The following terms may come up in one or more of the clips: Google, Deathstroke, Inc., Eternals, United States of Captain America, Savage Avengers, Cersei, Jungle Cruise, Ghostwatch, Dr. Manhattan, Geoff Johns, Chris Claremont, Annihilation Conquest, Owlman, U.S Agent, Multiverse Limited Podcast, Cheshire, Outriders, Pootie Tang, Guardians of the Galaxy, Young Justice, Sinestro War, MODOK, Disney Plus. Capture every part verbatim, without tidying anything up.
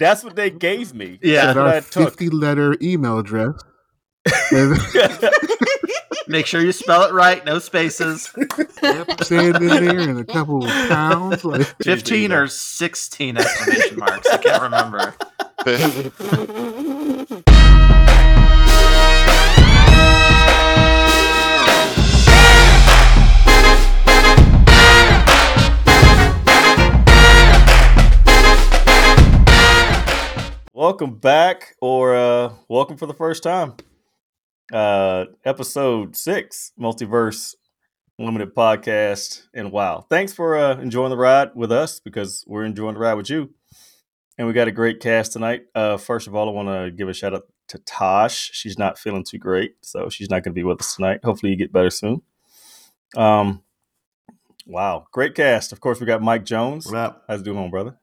That's what they gave me. Yeah, so our fifty-letter email address. Make sure you spell it right. No spaces. Yep, sand in there and a couple of pounds. Like fifteen or sixteen exclamation marks. I can't remember. Welcome back, or uh, welcome for the first time. Uh, episode six, Multiverse Limited Podcast, and wow! Thanks for uh, enjoying the ride with us, because we're enjoying the ride with you. And we got a great cast tonight. Uh, first of all, I want to give a shout out to Tosh. She's not feeling too great, so she's not going to be with us tonight. Hopefully, you get better soon. Um, wow, great cast. Of course, we got Mike Jones. What up? How's it doing, on, brother?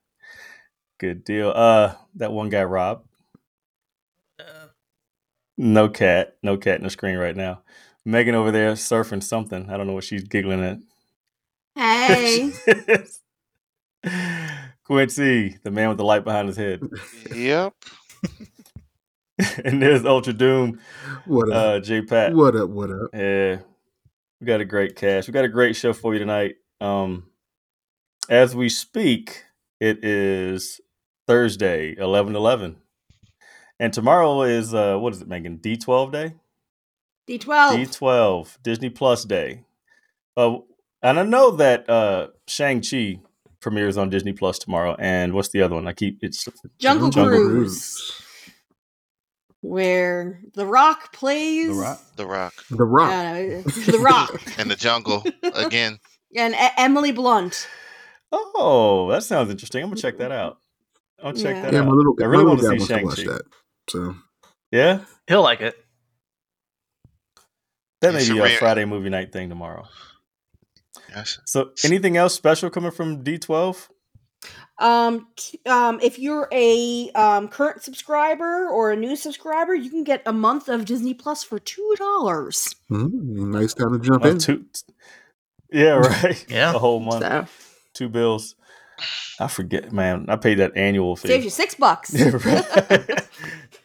Good deal. Uh, that one guy, Rob. No cat. No cat in the screen right now. Megan over there surfing something. I don't know what she's giggling at. Hey. Quincy, the man with the light behind his head. Yep. And there's Ultra Doom. What up? Uh, J Pat. What up, what up? Yeah. We got a great cast. We got a great show for you tonight. Um, as we speak, it is Thursday, eleven eleven. And tomorrow is, uh, what is it, Megan? D twelve day? D twelve. D twelve. Disney Plus day. Uh, and I know that uh, Shang-Chi premieres on Disney Plus tomorrow. And what's the other one? I keep it's Jungle, Jungle Cruise, Cruise. Where The Rock plays. The Rock. The Rock. The Rock. Uh, the Rock. And the Jungle again. And A- Emily Blunt. Oh, that sounds interesting. I'm going to check that out. I'll check yeah. that yeah, out. My little, I really my little want to see Shang-Chi. That, so. Yeah? He'll like it. That may it's be a rare Friday movie night thing tomorrow. Yes. So anything else special coming from D twelve? Um, t- um, if you're a um, current subscriber or a new subscriber, you can get a month of Disney Plus for two dollars. Mm, nice time to jump oh, in. Two- yeah, right. Yeah. A whole month. So. Two bills. I forget, man. I paid that annual fee. Saves you six bucks.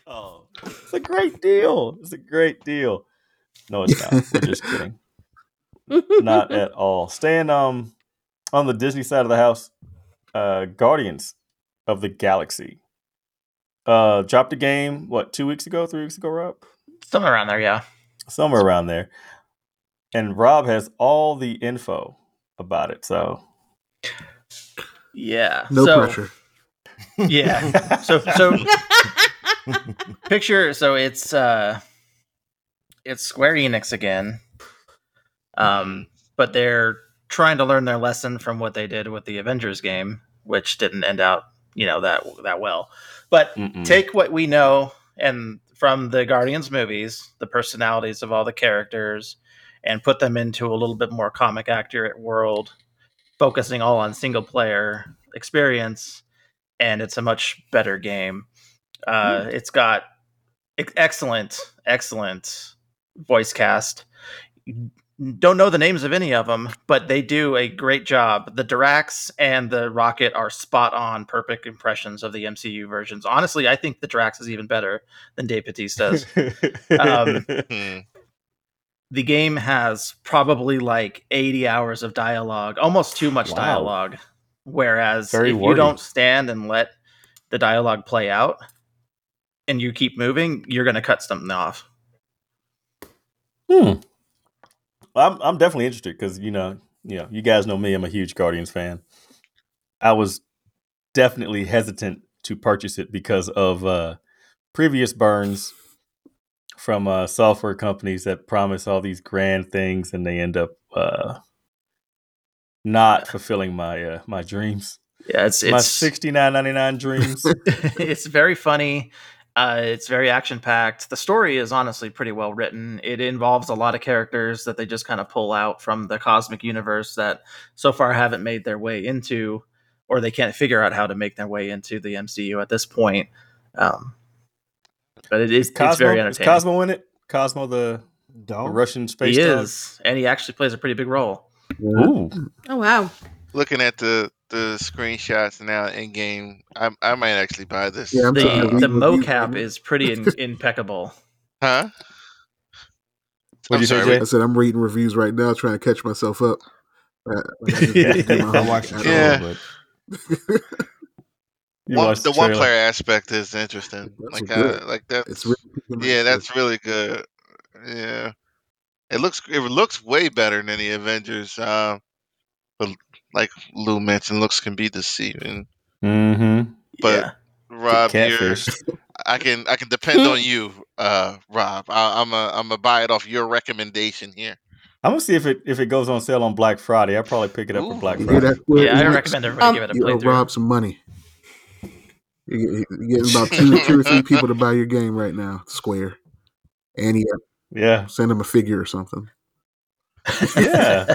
Oh, it's a great deal. It's a great deal. No, it's not. We're just kidding. Not at all. Staying um on the Disney side of the house, uh, Guardians of the Galaxy uh, dropped a game. What, two weeks ago, three weeks ago, Rob? Somewhere around there, yeah. Somewhere around there. And Rob has all the info about it. So. Yeah. No so, pressure. Yeah. So so picture so it's uh it's Square Enix again. Um but they're trying to learn their lesson from what they did with the Avengers game, which didn't end out, you know, that that well. But Mm-mm. take what we know and from the Guardians movies, the personalities of all the characters, and put them into a little bit more comic accurate world, focusing all on single player experience, and it's a much better game. Uh, mm. It's got excellent, excellent voice cast. Don't know the names of any of them, but they do a great job. The Drax and the Rocket are spot on, perfect impressions of the M C U versions. Honestly, I think the Drax is even better than Dave Bautista's. um, The game has probably like eighty hours of dialogue, almost too much wow. dialogue. Whereas Very if wordy. you don't stand and let the dialogue play out and you keep moving, you're going to cut something off. Hmm. Well, I'm, I'm definitely interested because, you know, you know, you guys know me. I'm a huge Guardians fan. I was definitely hesitant to purchase it because of uh, previous burns from uh, software companies that promise all these grand things and they end up uh, not fulfilling my uh, my dreams. Yeah, it's my sixty-nine ninety-nine dreams. It's very funny. Uh, it's very action packed. The story is honestly pretty well written. It involves a lot of characters that they just kind of pull out from the cosmic universe that so far haven't made their way into, or they can't figure out how to make their way into the M C U at this point. Um, But it is, is Cosmo, it's very entertaining. Is Cosmo in it? Cosmo the, the Russian space dog? He is, dog? And he actually plays a pretty big role. Ooh. Oh, wow. Looking at the the screenshots now in game, I, I might actually buy this. Yeah, the uh, the mocap is pretty in, impeccable. Huh? What you sorry, say, Jay? I said I'm reading reviews right now, trying to catch myself up. Uh, like I just didn't do my homework at yeah. all, but... One, the, the one player aspect is interesting. That's like, I, like that. It's really yeah, that's really good. Yeah, it looks it looks way better than the Avengers. Uh, but like Lou mentioned, looks can be deceiving. Mm-hmm. But yeah. Rob, you're, I can I can depend on you, uh, Rob. I, I'm a I'm a buy it off your recommendation here. I'm gonna see if it if it goes on sale on Black Friday. I'll probably pick it up Ooh. for Black Friday. Yeah, yeah I recommend everybody um, give it a playthrough. Rob some money. You're getting about two, two or three people to buy your game right now, Square. And yeah, yeah. send them a figure or something. Yeah,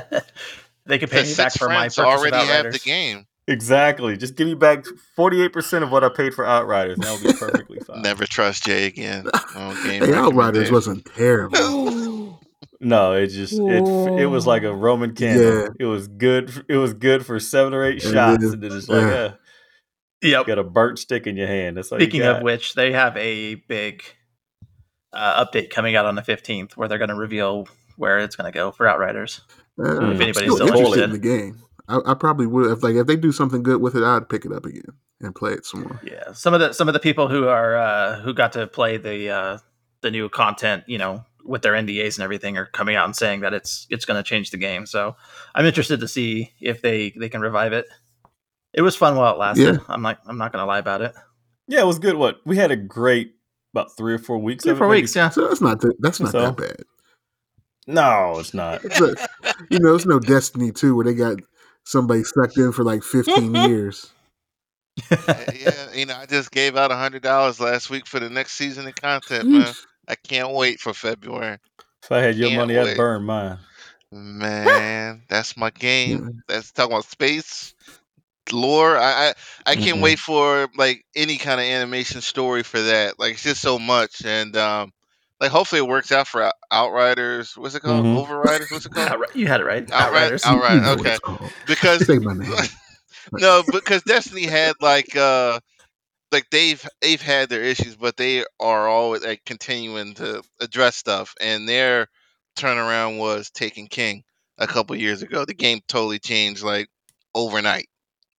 they could pay the me back for my purchase already of Outriders. Have the game. Exactly. Just give me back forty-eight percent of what I paid for Outriders. That would be perfectly fine. Never trust Jay again. Oh, game hey, Outriders wasn't terrible. No, it just it, it was like a Roman candle. Yeah. It was good. It was good for seven or eight and shots, it, and then it's like. Yeah. Uh, Yep. You got a burnt stick in your hand. That's all Speaking you got. of which, they have a big uh, update coming out on the fifteenth where they're going to reveal where it's going to go for Outriders. Uh, if anybody's I'm still, still interested in the game, I, I probably would. If like if they do something good with it, I'd pick it up again and play it some more. Yeah, some of the some of the people who are uh, who got to play the uh, the new content, you know, with their N D As and everything, are coming out and saying that it's it's going to change the game. So I'm interested to see if they, they can revive it. It was fun while it lasted. Yeah. I'm like, I'm not gonna lie about it. Yeah, it was good. What we had a great about three or four weeks. Three or four maybe. weeks. Yeah, so that's not th- that's not so. that bad. No, it's not. It's a, you know, it's no Destiny two where they got somebody sucked in for like fifteen years. Yeah, you know, I just gave out a hundred dollars last week for the next season of content, man. I can't wait for February. If I had your can't money, wait. I'd burn mine. Man, that's my game. That's talking about space. Lore, I I, I can't mm-hmm. wait for like any kind of animation story for that. Like it's just so much, and um, like hopefully it works out for Out- Outriders. What's it called? Mm-hmm. Overriders. What's it called? Outri- you had it right. Outriders. Outriders. Outriders. You know okay. Because no, because Destiny had like uh like they've they've had their issues, but they are always like continuing to address stuff, and their turnaround was Taken King a couple years ago. The game totally changed like overnight.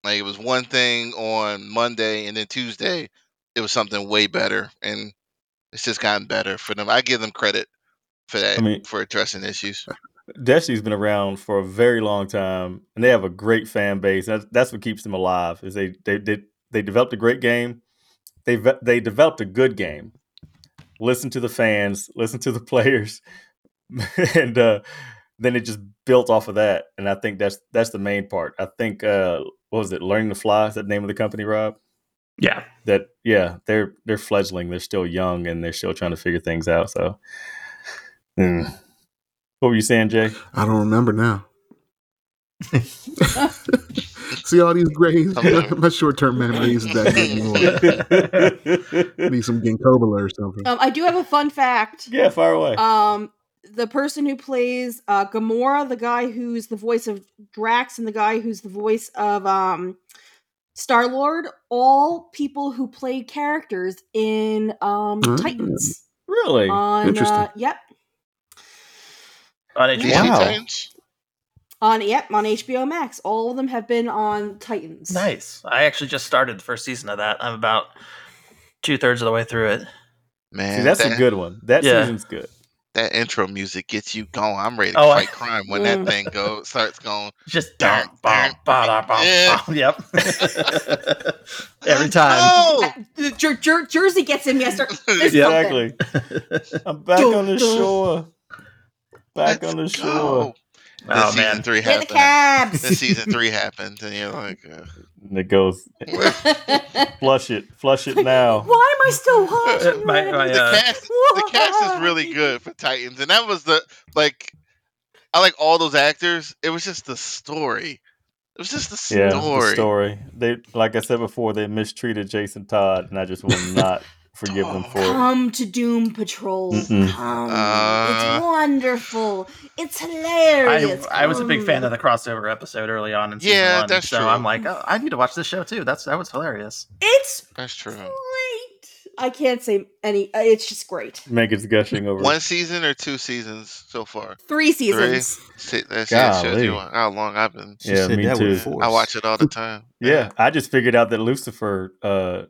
Like it was one thing on Monday, and then Tuesday, it was something way better, and it's just gotten better for them. I give them credit for that, I mean, for addressing issues. Destiny's been around for a very long time, and they have a great fan base. That's, that's what keeps them alive. Is they they they, they developed a great game. They they developed a good game. Listen to the fans, listen to the players, and uh, then it just built off of that. And I think that's that's the main part. I think. Uh, What was it? Learning to Fly? Is that the name of the company, Rob? Yeah. That yeah, they're they're fledgling. They're still young and they're still trying to figure things out. So mm. What were you saying, Jay? I don't remember now. See all these grays. My short term memory isn't that good anymore. Need some Ginkgobola or something. Um, I do have a fun fact. Yeah, fire away. Um The person who plays uh, Gamora, the guy who's the voice of Drax, and the guy who's the voice of um, Star-Lord, all people who played characters in um, mm-hmm. Titans. Really? On, Interesting. Uh, yep. On H B O wow. Titans? On, yep, on H B O Max. All of them have been on Titans. Nice. I actually just started the first season of that. I'm about two-thirds of the way through it. Man, See, that's that, a good one. That yeah. season's good. That intro music gets you going. I'm ready to oh, fight I, crime when mm. that thing go, starts going. Just darn, darn, darn, yeah. Yep. Every time. Oh! I, Jer- Jer- Jersey gets in yesterday. Exactly. I'm back on the shore. Back Let's on the shore. Go. Oh, season man. three happened. The cabs. This season three happened, and you're like, uh, and it goes, flush it, flush it now. Why am I still watching? my, my, uh, the, cast, the cast is really good for Titans, and that was the like. I like all those actors. It was just the story. It was just the story. Yeah, the story. They, like I said before, they mistreated Jason Todd, and I just will not forgive oh, them for it. Come to Doom Patrol. Mm-mm. Come. Uh, it's wonderful. It's hilarious. I, I was a big fan of the crossover episode early on in season yeah, one. That's so true. I'm like, oh, I need to watch this show too. That's that was hilarious. It's that's true. Great. I can't say any. Uh, it's just great. Megan's gushing over. One season or two seasons so far? Three seasons. Three? That's how long I've been. She yeah, me too. I watch it all the time. Yeah, yeah. I just figured out that Lucifer uh,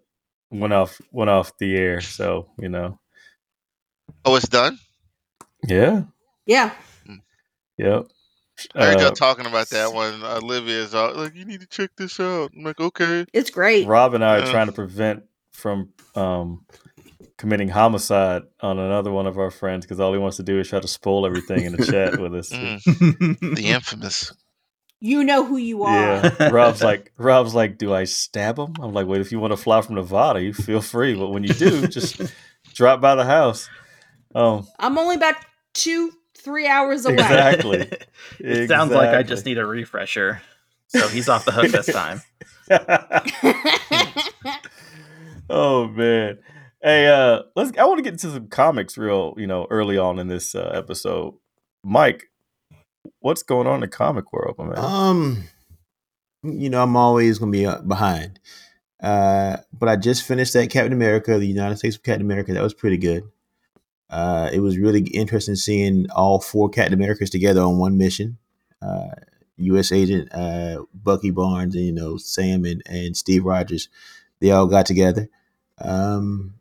went off went off the air. So, you know. Oh, it's done? Yeah. Yeah. Mm. Yep. I heard y'all uh, talking about that one. Olivia's all like, you need to check this out. I'm like, okay. It's great. Rob and I yeah. are trying to prevent from um, committing homicide on another one of our friends because all he wants to do is try to spoil everything in the chat with us. Mm. The infamous. You know who you are. Yeah. Rob's like, Rob's like, do I stab him? I'm like, wait, if you want to fly from Nevada, you feel free. But when you do, just drop by the house. Um, I'm only about two, three hours away. Exactly. It exactly. sounds like I just need a refresher. So he's off the hook this time. Oh man. Hey, uh, let's I want to get into some comics real, you know, early on in this uh, episode. Mike, what's going on in the comic world, my man? Um, you know, I'm always going to be behind. Uh, but I just finished that Captain America, the United States of Captain America. That was pretty good. Uh, it was really interesting seeing all four Captain Americas together on one mission. Uh, U S Agent, uh, Bucky Barnes, and, you know, Sam and, and Steve Rogers. They all got together. Um,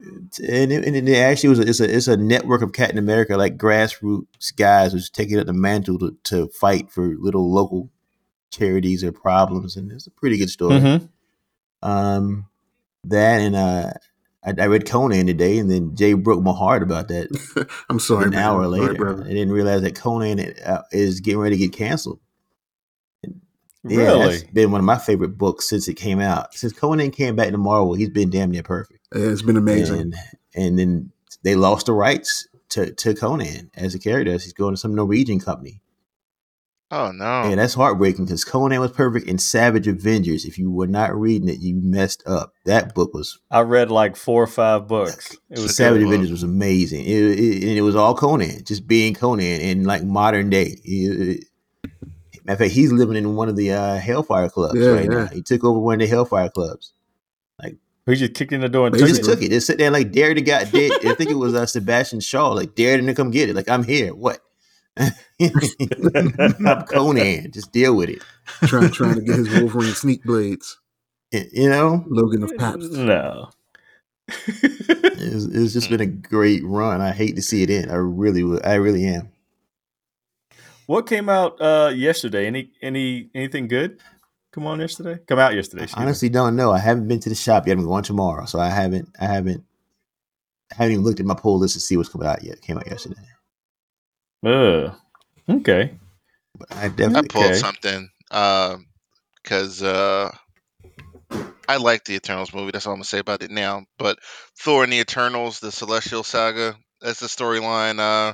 and, it, and it actually was a, it's a it's a network of Captain America, like grassroots guys who's taking up the mantle to, to fight for little local charities or problems, and it's a pretty good story. Mm-hmm. Um, that and uh, I, I read Conan today, and then Jay broke my heart about that. I'm sorry, an man. hour I'm later, sorry, I didn't realize that Conan uh, is getting ready to get canceled. Yeah, really? That's been one of my favorite books since it came out. Since Conan came back to Marvel, he's been damn near perfect. It's been amazing. And, and then they lost the rights to, to Conan as a character. He's going to some Norwegian company. Oh, no. And that's heartbreaking because Conan was perfect in Savage Avengers. If you were not reading it, you messed up. That book was... I read like four or five books. It was Savage Avengers was amazing. It, it, and it was all Conan, just being Conan in like modern day. It, it, In fact, he's living in one of the uh, Hellfire Clubs yeah, right yeah. now. He took over one of the Hellfire Clubs. Like he just kicked in the door and took just it. took it. They sit there and like dared the guy. Did, I think it was uh, Sebastian Shaw. Like dared him to come get it. Like I'm here. What? I'm Conan. Just deal with it. Trying trying to get his Wolverine sneak blades. It, you know, Logan of Pabst. No. it's, it's just been a great run. I hate to see it end. I really would. I really am. What came out uh, yesterday? Any any anything good? Come on, yesterday. Come out yesterday. I honestly me. don't know. I haven't been to the shop yet. I'm going tomorrow, so I haven't. I haven't. I haven't even looked at my poll list to see what's coming out yet. It came out yesterday. Uh, okay. But I definitely I pulled okay. something because uh, uh, I like the Eternals movie. That's all I'm gonna say about it now. But Thor and the Eternals, the Celestial Saga. That's the storyline. Uh,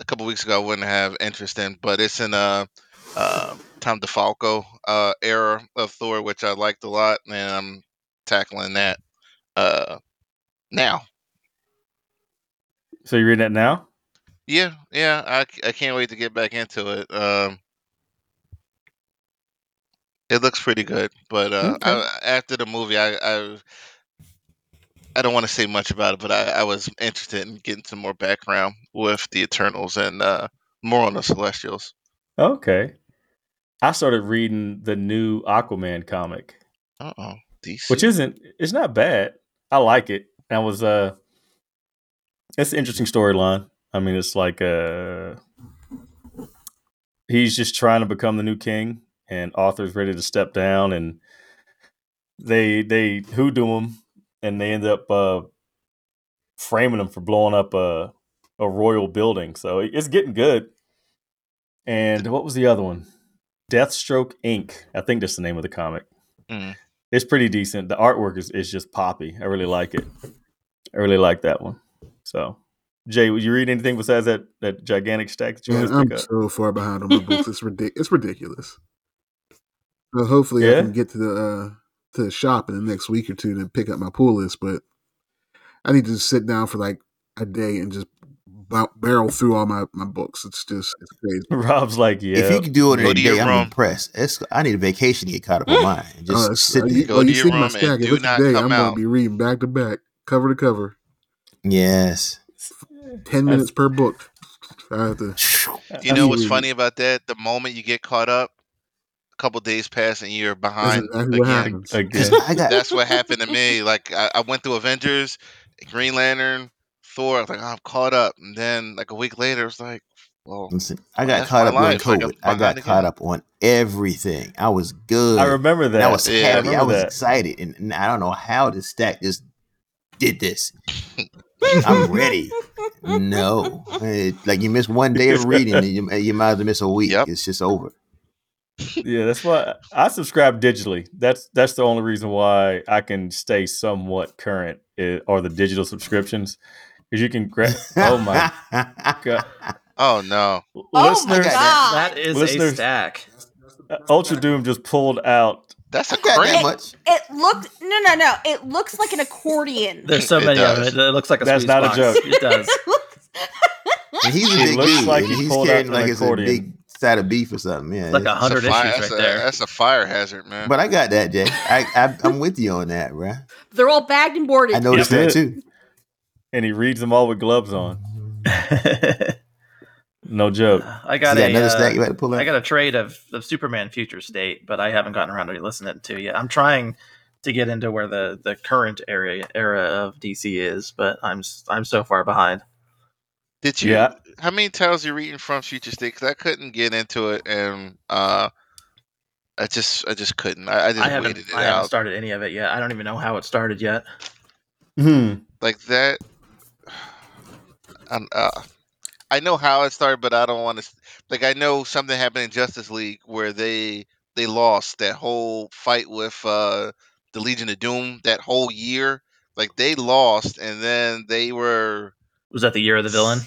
A couple weeks ago, I wouldn't have interest in, but it's in a uh, Tom DeFalco uh, era of Thor, which I liked a lot, and I'm tackling that uh, now. So you're reading that now? Yeah, yeah. I, I can't wait to get back into it. Um, it looks pretty good, but uh, okay. I, after the movie, I, I I don't want to say much about it, but I, I was interested in getting some more background with the Eternals and uh, more on the Celestials. Okay. I started reading the new Aquaman comic. Uh-oh. D C. Which isn't, it's not bad. I like it. I was, uh, it's an interesting storyline. I mean, it's like, uh, he's just trying to become the new king and Arthur's ready to step down and they, they hoodoo him. And they end up uh, framing him for blowing up a, a royal building. So it's getting good. And what was the other one? Deathstroke Incorporated. I think that's the name of the comic. Mm. It's pretty decent. The artwork is, is just poppy. I really like it. I really like that one. So, Jay, would you read anything besides that, that gigantic stack that you yeah, I'm pick so up? far behind on my books. It's, ridic- it's ridiculous. Well, hopefully yeah? I can get to the... Uh... to the shop in the next week or two to pick up my pool list, but I need to just sit down for like a day and just barrel through all my, my books. It's just it's crazy. Rob's like, yeah. If you can do it in a day, I'm impressed. It's, I need a vacation to get caught up in mine. Just uh, sit there. Go to your room and do not come out. I'm going to be reading back to back, cover to cover. Yes. Ten minutes per book. I have to, you know what's funny about that? The moment you get caught up, couple days pass and you're behind again. again. That's what happened to me. Like I, I went through Avengers, Green Lantern, Thor. I was like, oh, I'm caught up. And then like a week later, it's like, well, listen, I got caught up on COVID. Like I got caught up on everything. I was good. I remember that. I was yeah, happy. I, I was that. excited, and, and I don't know how this stack just did this. I'm ready. No, it, like you miss one day of reading, and you, you might as well miss a week. Yep. It's just over. Yeah, that's why I subscribe digitally. That's that's the only reason why I can stay somewhat current is, are the digital subscriptions. Because you can grab. Oh my god! Oh no! Listeners, oh that is listeners, a stack. Ultra Doom just pulled out. That's a great much. It looked no no no. It looks like an accordion. There's so many of it. It looks like a. That's not box. a joke. It does. It looks... and he's a big looks dude. Like he he's pulled out like an accordion. Side of beef or something, yeah. Like a hundred issues right that's a, there. That's a fire hazard, man. But I got that, Jay. I, I, I'm with you on that, bro. They're all bagged and boarded. I noticed yeah, that too. And he reads them all with gloves on. No joke. I got, a, another stack you had to pull out? I got a trade of, of Superman Future State, but I haven't gotten around to listening to it yet. I'm trying to get into where the, the current era era of D C is, but I'm I'm so far behind. Did you? Yeah. How many titles you reading from Future State? Because I couldn't get into it, and uh, I just, I just couldn't. I, I just I haven't, waited it I out. I haven't started any of it yet. I don't even know how it started yet. Mm-hmm. Like that. I'm, uh, I know how it started, but I don't want to. Like I know something happened in Justice League where they they lost that whole fight with uh, the Legion of Doom. That whole year, like they lost, and then they were. Was that the year of the villain?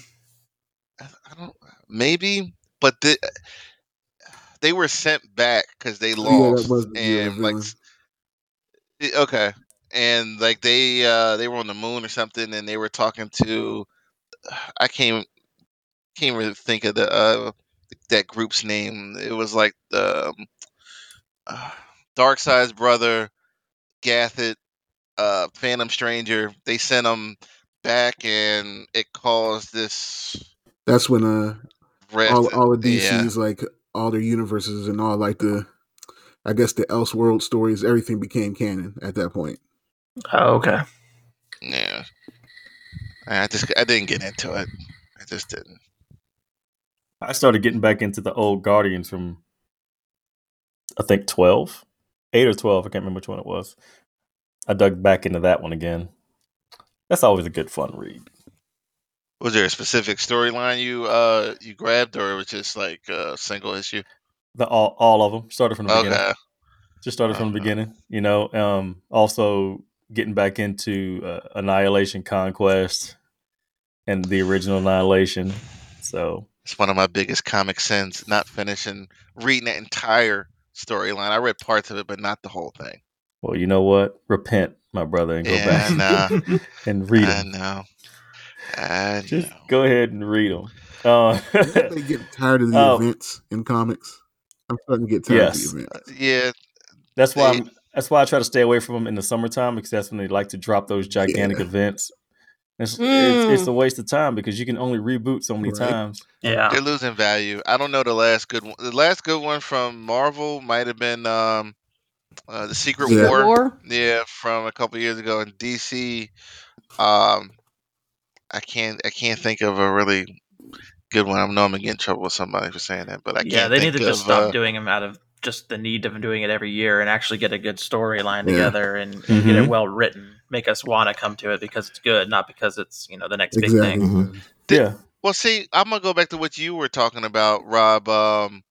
I don't, maybe, but the, they were sent back because they lost, yeah, and like, okay, and like they uh, they were on the moon or something, and they were talking to, I can't can't really think of the uh, that group's name. It was like the um, uh, Darkseid's brother, Gathit, uh, Phantom Stranger. They sent them back, and it caused this. That's when uh, all all of D C's yeah. like all their universes and all like the, I guess the Elseworld stories, everything became canon at that point. Oh okay, yeah. I just I didn't get into it. I just didn't. I started getting back into the old Guardians from, I think twelve, eight or twelve. I can't remember which one it was. I dug back into that one again. That's always a good fun read. Was there a specific storyline you uh, you grabbed, or it was just like a single issue? The all all of them started from the okay. beginning. Just started from okay. the beginning, you know. Um, also getting back into uh, Annihilation Conquest and the original Annihilation. So it's one of my biggest comic sins: not finishing reading that entire storyline. I read parts of it, but not the whole thing. Well, you know what? Repent, my brother, and go yeah, back nah. and read it. I know. I Just know. Go ahead and read them. Uh, they get tired of the um, events in comics. I'm starting to get tired yes. of the events. Yeah, that's why. They, I'm, that's why I try to stay away from them in the summertime because that's when they like to drop those gigantic yeah. events. It's, mm. it's, it's a waste of time because you can only reboot so many right. times. Yeah, they're losing value. I don't know the last good one. The last good one from Marvel might have been um, uh, the Secret yeah. War. War. Yeah, from a couple years ago in D C. Um, I can't. I can't think of a really good one. I know I'm gonna get in trouble with somebody for saying that, but I can't. Yeah, they think need to of, just stop uh, doing them out of just the need of doing it every year and actually get a good storyline yeah. together and, mm-hmm. and get it well written. Make us want to come to it because it's good, not because it's you know the next exactly. big thing. Mm-hmm. Did, yeah. Well, see, I'm gonna go back to what you were talking about, Rob. Um,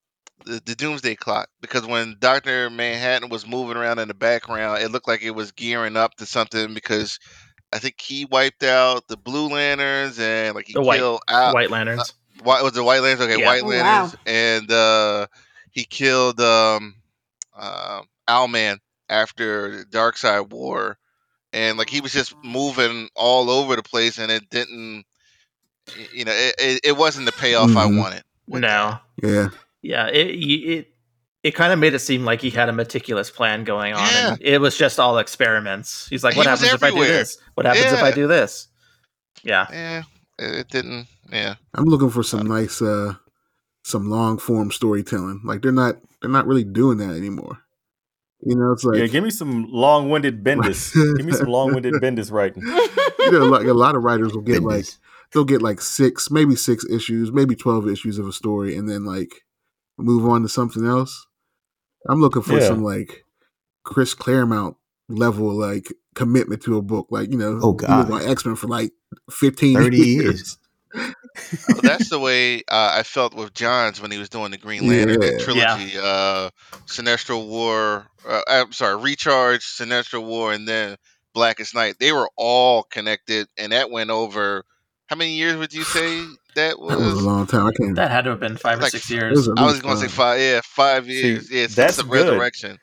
the, the Doomsday Clock, because when Doctor Manhattan was moving around in the background, it looked like it was gearing up to something because. I think he wiped out the Blue Lanterns and like he the killed white, out White Lanterns. Uh, why was the White Lanterns? Okay, yeah. White Lanterns, oh, wow. and uh, he killed um, uh, Owlman after the Darkseid War, and like he was just moving all over the place, and it didn't, you know, it it, it wasn't the payoff mm-hmm. I wanted. No. Yeah. Yeah. It it it kind of made it seem like he had a meticulous plan going on. Yeah. And it was just all experiments. He's like, what he happens if I do this? What happens yeah. if I do this? Yeah. Yeah. It didn't. Yeah. I'm looking for some nice, uh, some long form storytelling. Like they're not, they're not really doing that anymore. You know, it's like yeah, give me some long winded Bendis. Give me some long winded Bendis writing. You know, like a lot of writers will get Bendis. like they'll get like six, maybe six issues, maybe twelve issues of a story, and then like move on to something else. I'm looking for yeah. some like Chris Claremont level like commitment to a book. Like, you know, oh god, he was on X-Men for like fifteen, thirty years. Well, that's the way uh, I felt with Johns when he was doing the Green Lantern yeah. trilogy, yeah. uh, Sinestro War. Uh, I'm sorry, Recharge, Sinestro War, and then Blackest Night. They were all connected, and that went over. How many years would you say that was? That was a long time. I can't. That had to have been five like, or six years. Was I was going to say five. Yeah, five years. See, yeah, that's the resurrection.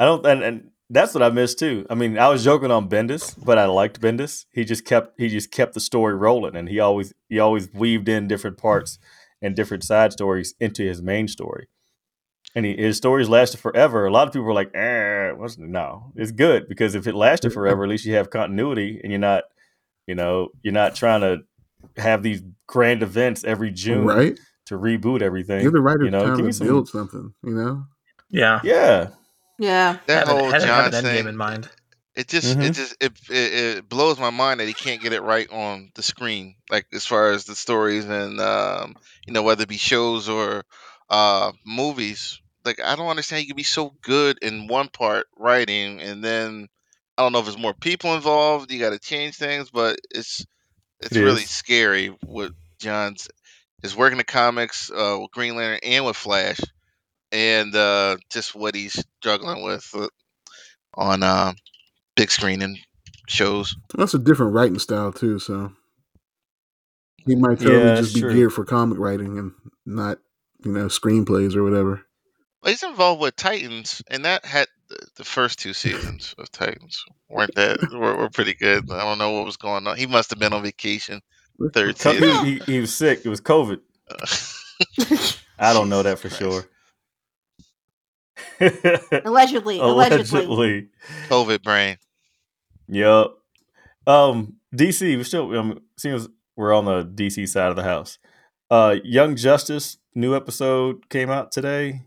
I don't, and, and that's what I missed too. I mean, I was joking on Bendis, but I liked Bendis. He just kept he just kept the story rolling, and he always he always weaved in different parts and different side stories into his main story. And he, his stories lasted forever. A lot of people were like, eh, what's, no, it's good because if it lasted forever, at least you have continuity, and you're not, you know, you're not trying to have these grand events every June right? to reboot everything. Give the writer you know, time to some... build something, you know? Yeah. Yeah. Yeah. That had whole John thing. In mind. It just, mm-hmm. it just, it, it, it blows my mind that he can't get it right on the screen, like as far as the stories and, um, you know, whether it be shows or uh, movies. Like, I don't understand. You can be so good in one part writing, and then I don't know if there's more people involved. You got to change things, but it's, It's it really is. scary what John's is working the comics uh, with Green Lantern and with Flash, and uh, just what he's struggling with uh, on uh, big screen and shows. That's a different writing style too, so he might totally yeah, just be true. geared for comic writing and not, you know, screenplays or whatever. Well, he's involved with Titans, and that had the, the first two seasons of Titans weren't that were, were pretty good. I don't know what was going on. He must have been on vacation. Third season, he, he was sick. It was COVID. Uh, I don't know that for Christ. sure. Allegedly, allegedly, COVID brain. Yep. Um, D C. We're still. Um, seems we're on the D C side of the house. Uh, Young Justice new episode came out today.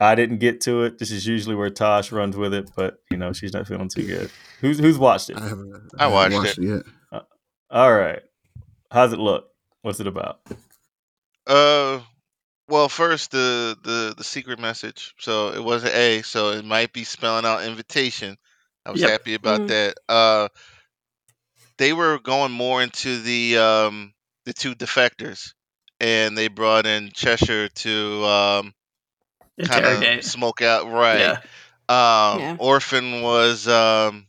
I didn't get to it. This is usually where Tosh runs with it, but you know she's not feeling too good. Who's who's watched it? I haven't. I, I haven't watched, watched it. it yet. Uh, all right. How's it look? What's it about? Uh, well, first the the the secret message. So it was an A. So it might be spelling out invitation. I was yep. happy about mm-hmm. that. Uh, they were going more into the um the two defectors, and they brought in Cheshire to um. kind of smoke out, right? Yeah. Um, yeah. Orphan was um,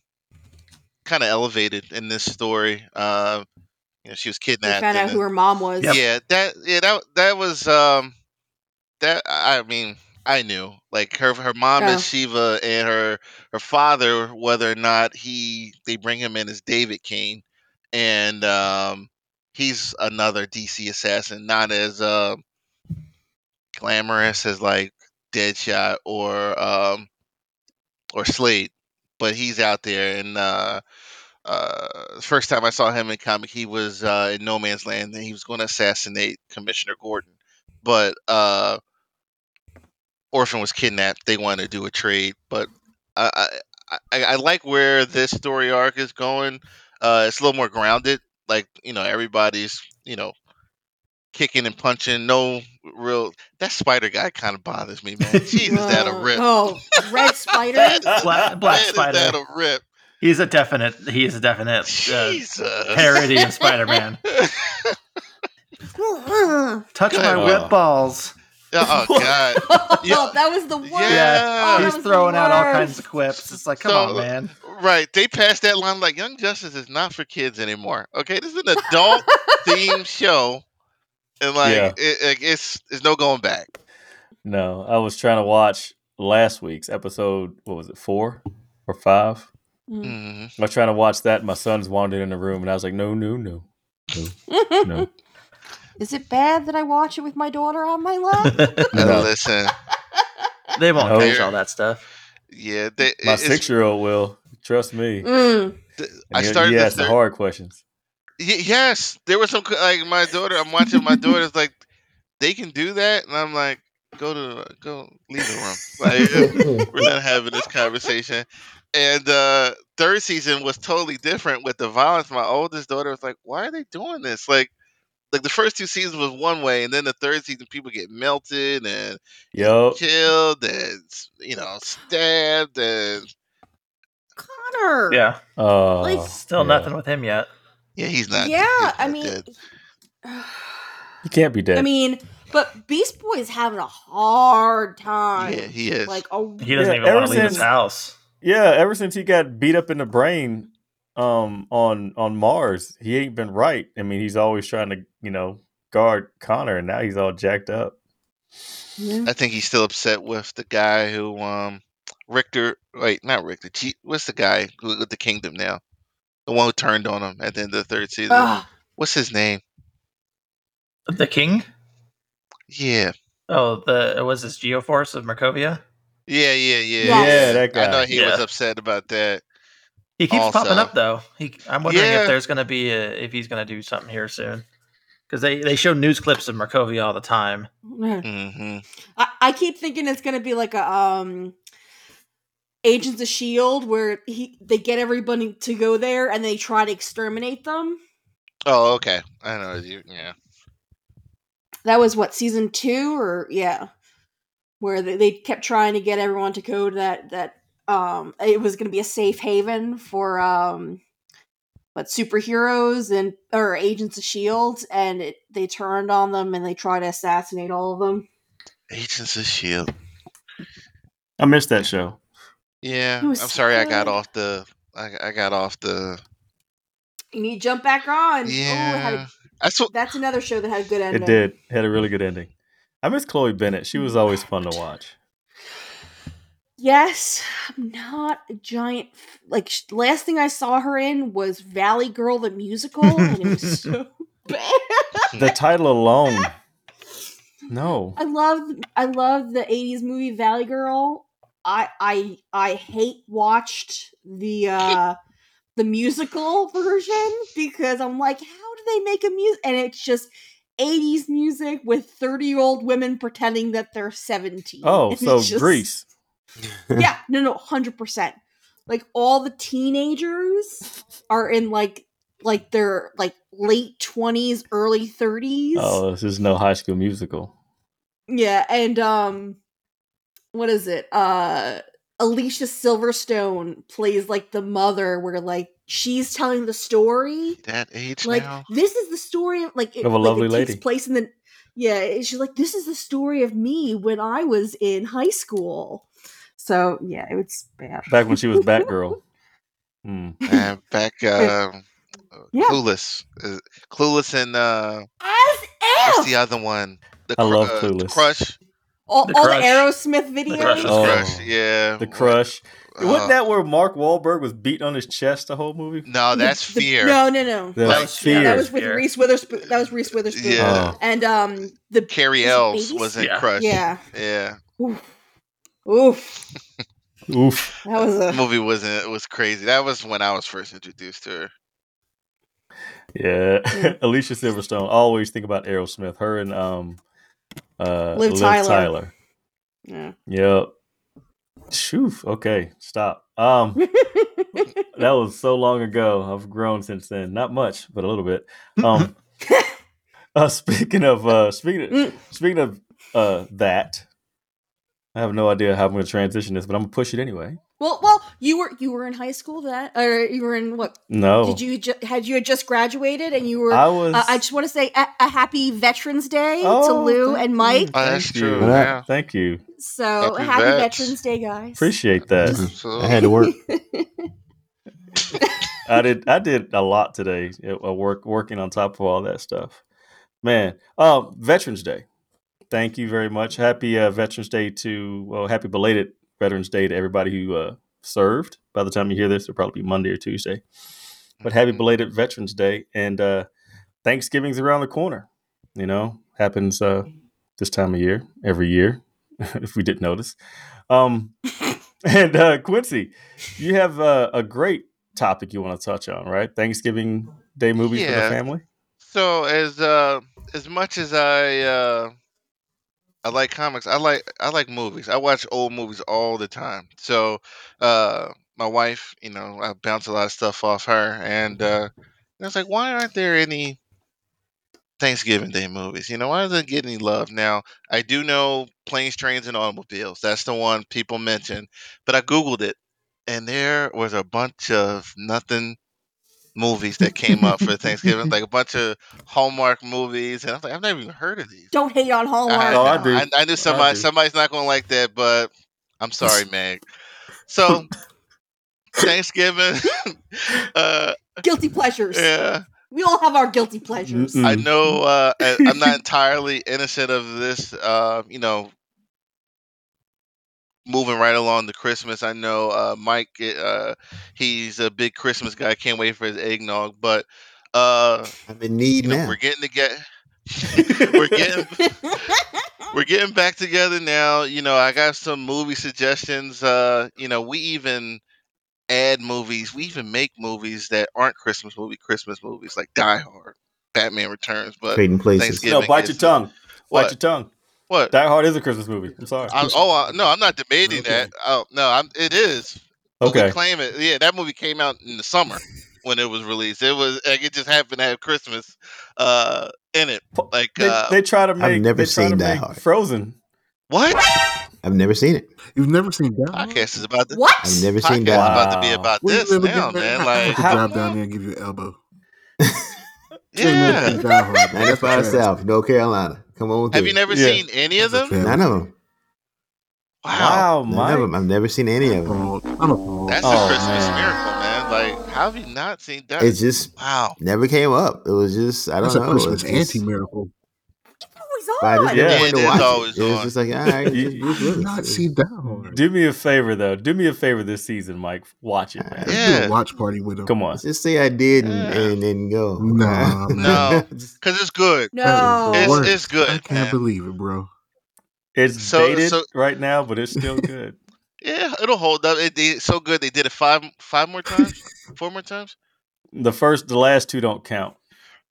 kind of elevated in this story. Uh, you know, she was kidnapped. Found out who her mom was. Yep. Yeah, that yeah that that was um, that. I mean, I knew like her her mom oh. is Shiva, and her her father, whether or not he they bring him in as David Kane, and um, he's another D C assassin, not as uh, glamorous as like Deadshot or um or Slade, but he's out there, and uh uh first time I saw him in comic he was uh in No Man's Land, and he was going to assassinate Commissioner Gordon, but uh Orphan was kidnapped. They wanted to do a trade, but I I, I, I like where this story arc is going. Uh it's a little more grounded, like, you know, everybody's, you know, kicking and punching, no real. That spider guy kind of bothers me, man. Jesus, uh, that a rip? Oh, red spider, that, black, black spider. That a rip? He's a definite. He's a definite uh, parody of Spider-Man. Touch my oh. whip balls. Oh god! Yeah. That was the worst. Yeah, oh, he's throwing out all kinds of quips. It's like, come so, on, man. Right? They passed that line like Young Justice is not for kids anymore. Okay, this is an adult themed show. And like yeah. it, it, it's it's no going back. No, I was trying to watch last week's episode. What was it, four or five? Mm-hmm. I'm trying to watch that. My son's wandered in the room, and I was like, "No, no, no, no, no." Is it bad that I watch it with my daughter on my lap? No, listen. They won't no. catch all that stuff. Yeah, they, my six-year-old will. Trust me. Mm. The, I started. He asked the hard questions. Y- yes, there was some like my daughter. I'm watching my daughter's like, they can do that, and I'm like, go to go leave the room. Like, we're not having this conversation. And uh, third season was totally different with the violence. My oldest daughter was like, "Why are they doing this?" Like, like the first two seasons was one way, and then the third season, people get melted and yep. killed, and you know, stabbed, and Connor. Yeah, uh, like, still yeah. nothing with him yet. Yeah, he's not. Yeah, he's not I mean, dead. He can't be dead. I mean. But Beast Boy is having a hard time. Yeah, he is. Like, oh, he doesn't yeah, even want to leave his house. Yeah, ever since he got beat up in the brain um, on on Mars, he ain't been right. I mean, he's always trying to, you know, guard Connor, and now he's all jacked up. Yeah. I think he's still upset with the guy who, um, Richter, wait, not Richter. G, what's the guy with the kingdom now? The one who turned on him at the end of the third season. Ugh. What's his name? The king? Yeah. Oh, the was this Geoforce of Markovia? Yeah, yeah, yeah, yes. yeah. That guy. I know he yeah. was upset about that. He keeps also. popping up though. He, I'm wondering yeah. if there's going to be a, if he's going to do something here soon, because they, they show news clips of Markovia all the time. Mm-hmm. I, I keep thinking it's going to be like a um, Agents of S H I E L D where he they get everybody to go there and they try to exterminate them. Oh, okay. I know you. Yeah. That was, what, season two? Or, yeah. Where they, they kept trying to get everyone to go to that, that um, it was going to be a safe haven for, um, what, superheroes and, or Agents of S H I E L D. And it, they turned on them and they tried to assassinate all of them. Agents of S H I E L D. I missed that show. Yeah. I'm so sorry good. I got off the, I, I got off the. You need to jump back on. Yeah. Ooh, how to, that's another show that had a good ending. It did. It had a really good ending. I miss Chloe Bennett. She was always fun to watch. Yes. I'm not a giant. Like, last thing I saw her in was Valley Girl, the musical. And it was so bad. The title alone. No. I love I love the eighties movie Valley Girl. I I I hate watched the uh, the musical version because I'm like, how they make a music and it's just eighties music with thirty year old women pretending that they're seventeen. Oh, and so just, Grease. Yeah, no, no, one hundred percent. Like all the teenagers are in like like their like late twenties, early thirties. Oh, this is no High School Musical. Yeah, and um what is it? Uh Alicia Silverstone plays like the mother where like she's telling the story that age like now? This is the story of like it, of a like, lovely it lady takes place in the yeah she's like this is the story of me when I was in high school. So yeah, it was bad back when she was Batgirl. mm. And back uh, yeah. Clueless Clueless and uh as what's the other one the I cr- love Clueless uh, the Crush all the, all the Aerosmith videos the Crush, oh. Crush yeah the Crush. Wasn't uh, that where Mark Wahlberg was beat on his chest the whole movie? No, that's the, Fear. No, no, no. That like, was Fear. Yeah, that was with Fear. Reese Witherspoon. That was Reese Witherspoon. Yeah. Oh. And um, the Carrie Ells was in yeah. Crush. Yeah. Yeah. Oof. Oof. Oof. That was a movie. Wasn't it was crazy. That was when I was first introduced to her. Yeah, yeah. Alicia Silverstone. I always think about Aerosmith. Her and um, uh, Liv, Liv Tyler. Tyler. Yeah. Yep. Shoof. Okay, stop. Um, that was so long ago. I've grown since then. Not much, but a little bit. Um, uh, speaking of uh, speaking of, speaking of uh, that, I have no idea how I'm going to transition this, but I'm going to push it anyway. Well, well, you were you were in high school that, or you were in what? No, did you ju- had you just graduated and you were? I was. Uh, I just want to say a, a happy Veterans Day oh, to Lou and Mike. Oh, that's thank true. You. Yeah. Thank you. So happy, happy Veterans Day, guys. Appreciate that. I had to work. I did. I did a lot today. Work working on top of all that stuff, man. Uh, Veterans Day. Thank you very much. Happy uh, Veterans Day to well, happy belated Veterans Day to everybody who uh, served. By the time you hear this, it'll probably be Monday or Tuesday. But happy belated Veterans Day, and uh, Thanksgiving's around the corner. You know, happens uh, this time of year, every year, if we didn't notice. Um, and uh, Quincy, you have uh, a great topic you want to touch on, right? Thanksgiving Day movies yeah. for the family. So as uh, as much as I uh, I like comics, I like I like movies. I watch old movies all the time. So. Uh, My wife, you know, I bounce a lot of stuff off her, and uh, I was like, why aren't there any Thanksgiving Day movies? You know, why doesn't it get any love? Now, I do know Planes, Trains, and Automobiles. That's the one people mention, but I Googled it, and there was a bunch of nothing movies that came up for Thanksgiving, like a bunch of Hallmark movies, and I was like, I've never even heard of these. Don't hate on Hallmark. I, oh, I do. I, I knew somebody, I do. Somebody's not going to like that, but I'm sorry, Meg. So... Thanksgiving. uh, guilty pleasures. Yeah. We all have our guilty pleasures. Mm-mm. I know uh, I'm not entirely innocent of this, uh, you know, moving right along to Christmas. I know uh, Mike, uh, he's a big Christmas guy. Can't wait for his eggnog. But uh, I'm in need you know, now. We're getting to get... we're getting we're getting back together now. You know, I got some movie suggestions. Uh, you know, we even... add movies. We even make movies that aren't Christmas movie, Christmas movies like Die Hard, Batman Returns, but Trading Places. No, bite your tongue. What? Bite your tongue. What? Die Hard is a Christmas movie. I'm sorry. I'm, oh I, no, I'm not debating okay. that. Oh no, I'm, it is. Okay. We claim it. Yeah, that movie came out in the summer when it was released. It was like it just happened to have Christmas uh, in it. Like they, uh, they try to make. I've never seen Die Hard. Frozen. What? I've never seen it. You've never seen that? Podcast is about to. What? I've never podcast seen that. Wow. About to be about this now, man. Like, how, drop down there and give you an elbow. Yeah, that's by itself. North Carolina. Come on. Have you never yeah. seen any of them? None of them. Wow, wow Mike. Never, I've never seen any of them. That's oh, a Christmas man. miracle, man. Like, how have you not seen that? It just wow never came up. It was just I don't that's know. It's a Christmas anti-miracle. But yeah, it is always it. on. It's just like, all right, you, you, you not see down. Do me a favor though. Do me a favor this season, Mike. Watch it, man. Yeah. Do a watch party with him. Come on. Just say I did and, yeah. and then go. No, no, because it's good. No, it's, it's good. I can't man. believe it, bro. It's so, dated so, right now, but it's still good. Yeah, it'll hold up. It, it's so good. They did it five, five more times, four more times. The first, the last two don't count.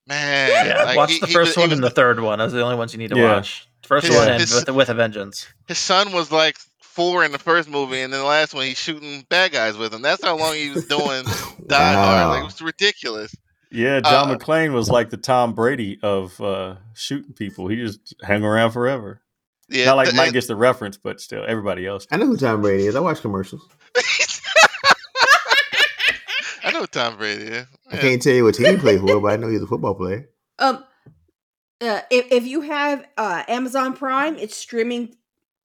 Man, yeah, like watch he, the first he, one he was, and the third one. Those are the only ones you need to yeah. watch. The first his, one ends with, with a vengeance. His son was like four in the first movie, and then the last one he's shooting bad guys with him. That's how long he was doing Die Hard. Like, it was ridiculous. Yeah, John uh, McClane was like the Tom Brady of uh, shooting people. He just hung around forever. Yeah, not like the, Mike it, gets the reference, but still, everybody else. I know who Tom Brady is. I watch commercials. I know Tom Brady. Yeah. I can't tell you what team he played for, but I know he's a football player. Um, uh, if if you have uh, Amazon Prime, it's streaming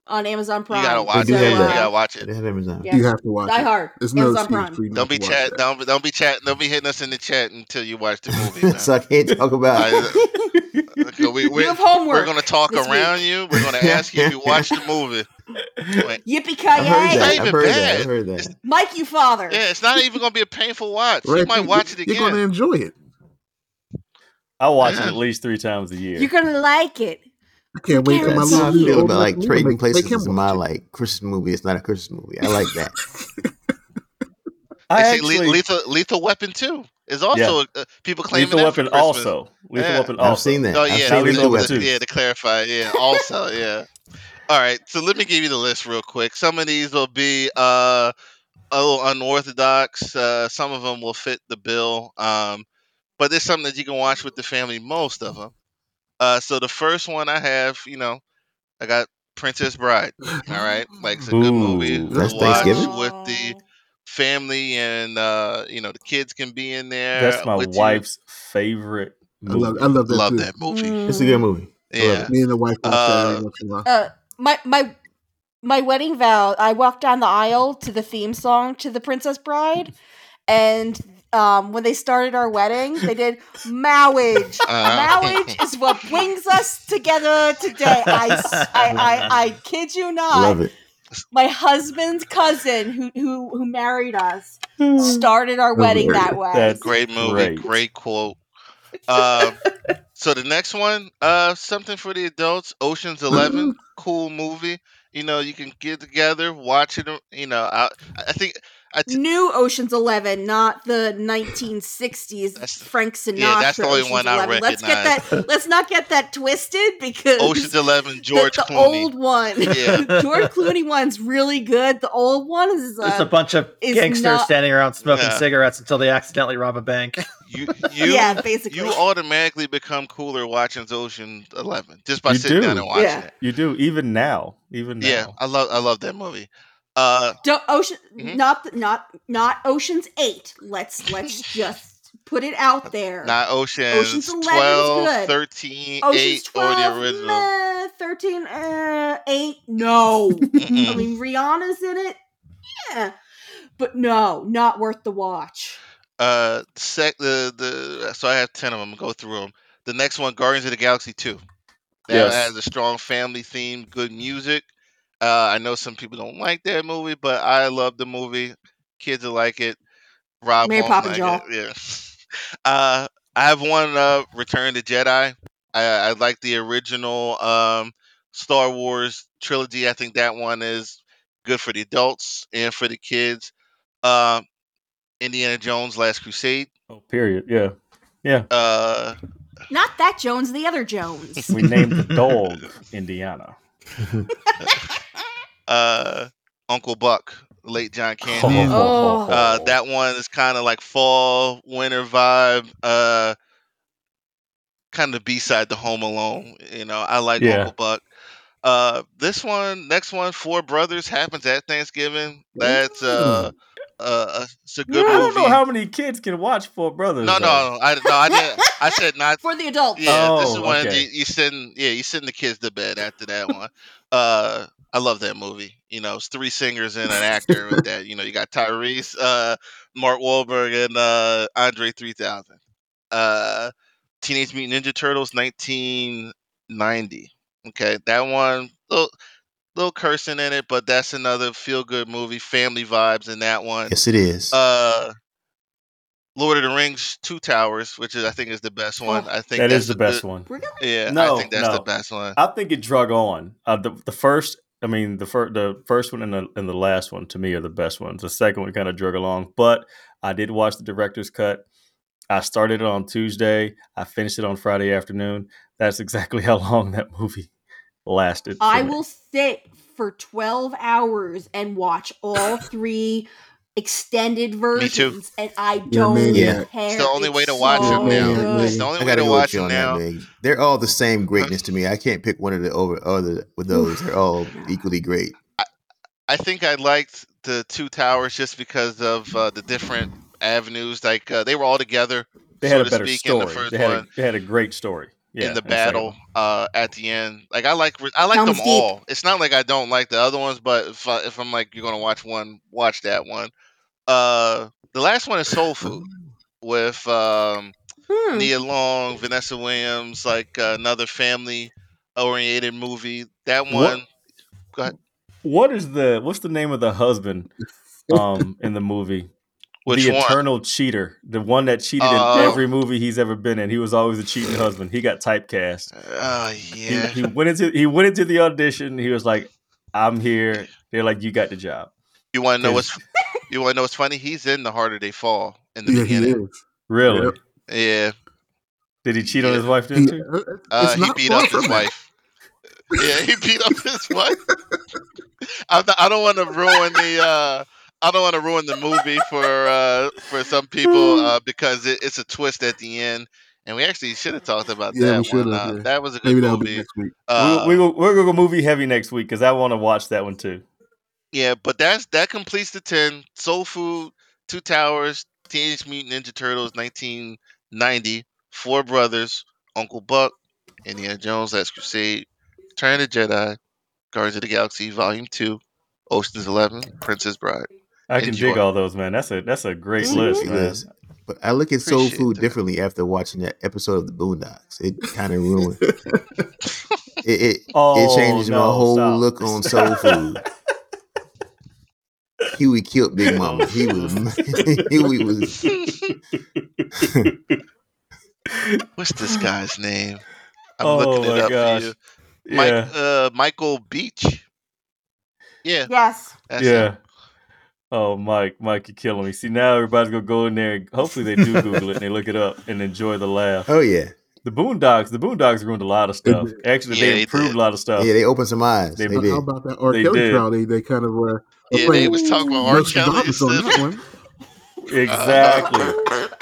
on Amazon Prime. You gotta watch so, it. Uh, you gotta watch it. Amazon. Yeah. You have to watch Die Hard. It. It's no Amazon Prime. Don't be chat. That. Don't don't be chat. Don't be hitting us in the chat until you watch the movie. So I can't talk about. Right, we, you have homework. We're gonna talk around week. you. We're gonna ask you if you watch the movie. Yippee-ki-yay! I've heard that. I've heard that. Mike, you father. Yeah, it's not even going to be a painful watch. Right. You might watch it again. You're going to enjoy it. I watch yeah. it at least three times a year. You're going to like it. I can't wait for my movie. I feel about like Trading Places is my like Christmas movie. It's not a Christmas movie. I like that. I see, actually, lethal, lethal Weapon two is also yeah. uh, people claiming Lethal Weapon also. Lethal yeah. Weapon also. I've seen that. Oh, yeah, I've seen Lethal Weapon. Yeah, to clarify. Yeah, also. Yeah. All right, so let me give you the list real quick. Some of these will be uh, a little unorthodox. Uh, some of them will fit the bill. Um, but there's something that you can watch with the family, most of them. Uh, so the first one I have, you know, I got Princess Bride. All right? Like, it's a Ooh, good movie to that's watch Thanksgiving? With the family and, uh, you know, the kids can be in there. That's my wife's you. favorite movie. I love, I love, that, love too. that movie. Mm. It's a good movie. Yeah. Me and the wife watched that. My my my wedding vow, I walked down the aisle to the theme song to The Princess Bride, and um, when they started our wedding, they did marriage. Uh, marriage is what brings us together today. I, I, I, I kid you not. Love it. my husband's cousin who who, who married us started our wedding that way. That's great movie, great, great quote. Uh, so the next one, uh, something for the adults, Ocean's Eleven, cool movie. You know, you can get together, watch it. You know, I, I think I t- new Ocean's Eleven, not the nineteen sixties that's, Frank Sinatra. Yeah, that's the only Ocean's one I Eleven. recognize. Let's get that. Let's not get that twisted, because Ocean's Eleven, George the, the Clooney, the old one. Yeah. George Clooney one's really good. The old one is uh, just a bunch of gangsters not, standing around smoking yeah. cigarettes until they accidentally rob a bank. You, you, yeah, basically. You automatically become cooler watching Ocean's Eleven just by you sitting do. down and watching yeah. it. You do, even now, even now. Yeah, I love, I love that movie. Uh, Don't, Ocean, mm-hmm. not, not, not Ocean's Eight. Let's, let's just put it out there. Not Ocean's, Ocean's twelve, thirteen, Ocean's eight, twelve, or the original. Meh, thirteen, uh, eight. No, I mean Rihanna's in it. Yeah, but no, not worth the watch. Uh, sec the the so I have ten of them. Go through them. The next one, Guardians of the Galaxy two. That yes. has a strong family theme, good music. Uh, I know some people don't like that movie, but I love the movie. Kids will like it. Rob Mary Poppins, like y'all. Yeah. Uh, I have one. Uh, Return of the Jedi. I, I like the original um Star Wars trilogy. I think that one is good for the adults and for the kids. Um. Uh, Indiana Jones, Last Crusade. Oh, period. Yeah. Yeah. Uh, Not that Jones, the other Jones. We named the dog Indiana. uh, Uncle Buck, late John Candy. Oh. Uh, that one is kind of like fall, winter vibe. Uh, kind of B-side to Home Alone. You know, I like yeah. Uncle Buck. Uh, this one, next one, Four Brothers, happens at Thanksgiving. That's... Uh, Uh, it's a good yeah, movie. I don't know how many kids can watch Four Brothers. No, though. no, I no, I, didn't, I said not for the adults. Yeah, oh, this is one okay. you, you send. Yeah, you send the kids to bed after that one. uh, I love that movie. You know, it's three singers and an actor with that. You know, you got Tyrese, uh, Mark Wahlberg, and uh, Andre three thousand. Uh, Teenage Mutant Ninja Turtles, nineteen ninety. Okay, that one. Oh, little cursing in it, but that's another feel-good movie, family vibes in that one. Yes, it is. Uh, Lord of the Rings, Two Towers, which is I think is the best one. I think that that's is the best good, one. Yeah, no, I think that's no. the best one. I think it drug on. Uh, the the first, I mean, the first the first one and the and the last one to me are the best ones. The second one kind of drug along, but I did watch the director's cut. I started it on Tuesday. I finished it on Friday afternoon. That's exactly how long that movie lasted. I will sit for twelve hours and watch all three extended versions, and I don't yeah. care. It's the only it's way to watch so them now. Good. It's the only I way to watch them now. That, they're all the same greatness to me. I can't pick one of the over other with those. They're all equally great. I, I think I liked the Two Towers just because of uh, the different avenues. Like uh, they were all together. They had so a better speak, story. In the first they, had a, they had a great story. Yeah, in the battle uh, at the end. Like I like I like Thumbs them deep. all. It's not like I don't like the other ones, but if, I, if I'm like, you're going to watch one, watch that one. Uh, the last one is Soul Food with um, hmm. Nia Long, Vanessa Williams, like uh, another family-oriented movie. That one. What, go ahead. What is the, what's the name of the husband um, in the movie? Which the one? Eternal cheater, the one that cheated uh, in every movie he's ever been in. He was always a cheating husband. He got typecast. Oh uh, yeah. He, he went into he went into the audition. He was like, "I'm here." They're like, "You got the job." You want to know what's you want to know what's funny? He's in The Harder They Fall in the yeah, beginning. Really? Yeah. Did he cheat yeah. on his wife then too? He, uh, he beat up his wife. Yeah, he beat up his wife. I, I don't want to ruin the. Uh, I don't want to ruin the movie for uh, for some people uh, because it, it's a twist at the end, and we actually should have talked about yeah, that one. Uh, yeah. That was a good Maybe movie. Uh, we, we, we're going to go movie heavy next week because I want to watch that one too. Yeah, but that's that completes the ten. Soul Food, Two Towers, Teenage Mutant Ninja Turtles, nineteen ninety, Four Brothers, Uncle Buck, Indiana Jones, Last Crusade, Return of the Jedi, Guardians of the Galaxy Volume two, Ocean's Eleven, Princess Bride. I can Enjoy. dig all those, man. That's a that's a great mm-hmm. list, man. But I look at Appreciate soul food that. differently after watching that episode of The Boondocks. It kind of ruined it. It, it, oh, it changes no, my whole stop. look on soul food. Huey killed Big Mama. He was Huey was. What's this guy's name? I'm oh looking it my up gosh. for you. Mike, yeah. uh, Michael Beach. Yeah. Yes. That's yeah. Him. Oh, Mike, Mike, you're killing me. See, now everybody's going to go in there and hopefully they do Google it and they look it up and enjoy the laugh. Oh, yeah. The Boondocks, the Boondocks ruined a lot of stuff. Actually, yeah, they improved they a lot of stuff. Yeah, they opened some eyes. They, they did. How about that R. They Kelly did. trial? They, they kind of were. Uh, yeah, they was talking about R. Kelly. On exactly.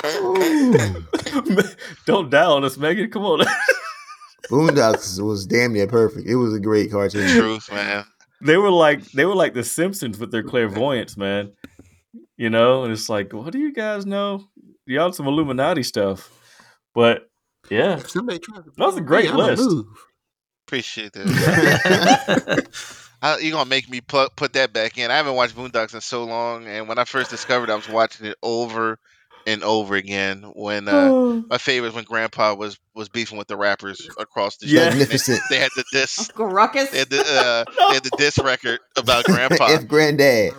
Uh, Don't die on us, Megan. Come on. Boondocks was damn near perfect. It was a great cartoon. Truth, man. They were like they were like the Simpsons with their clairvoyance, man. You know, and it's like, what do you guys know? Y'all some Illuminati stuff, but yeah, somebody tried to that was a great me, list. Appreciate that. I, you're gonna make me pl- put that back in. I haven't watched Boondocks in so long, and when I first discovered it, I was watching it over and over again. When uh, oh. my favorite was when Grandpa was was beefing with the rappers across the yeah. street. They, they had the diss. Ruckus. They had the, uh, no. they had the diss record about Grandpa. It's Granddad.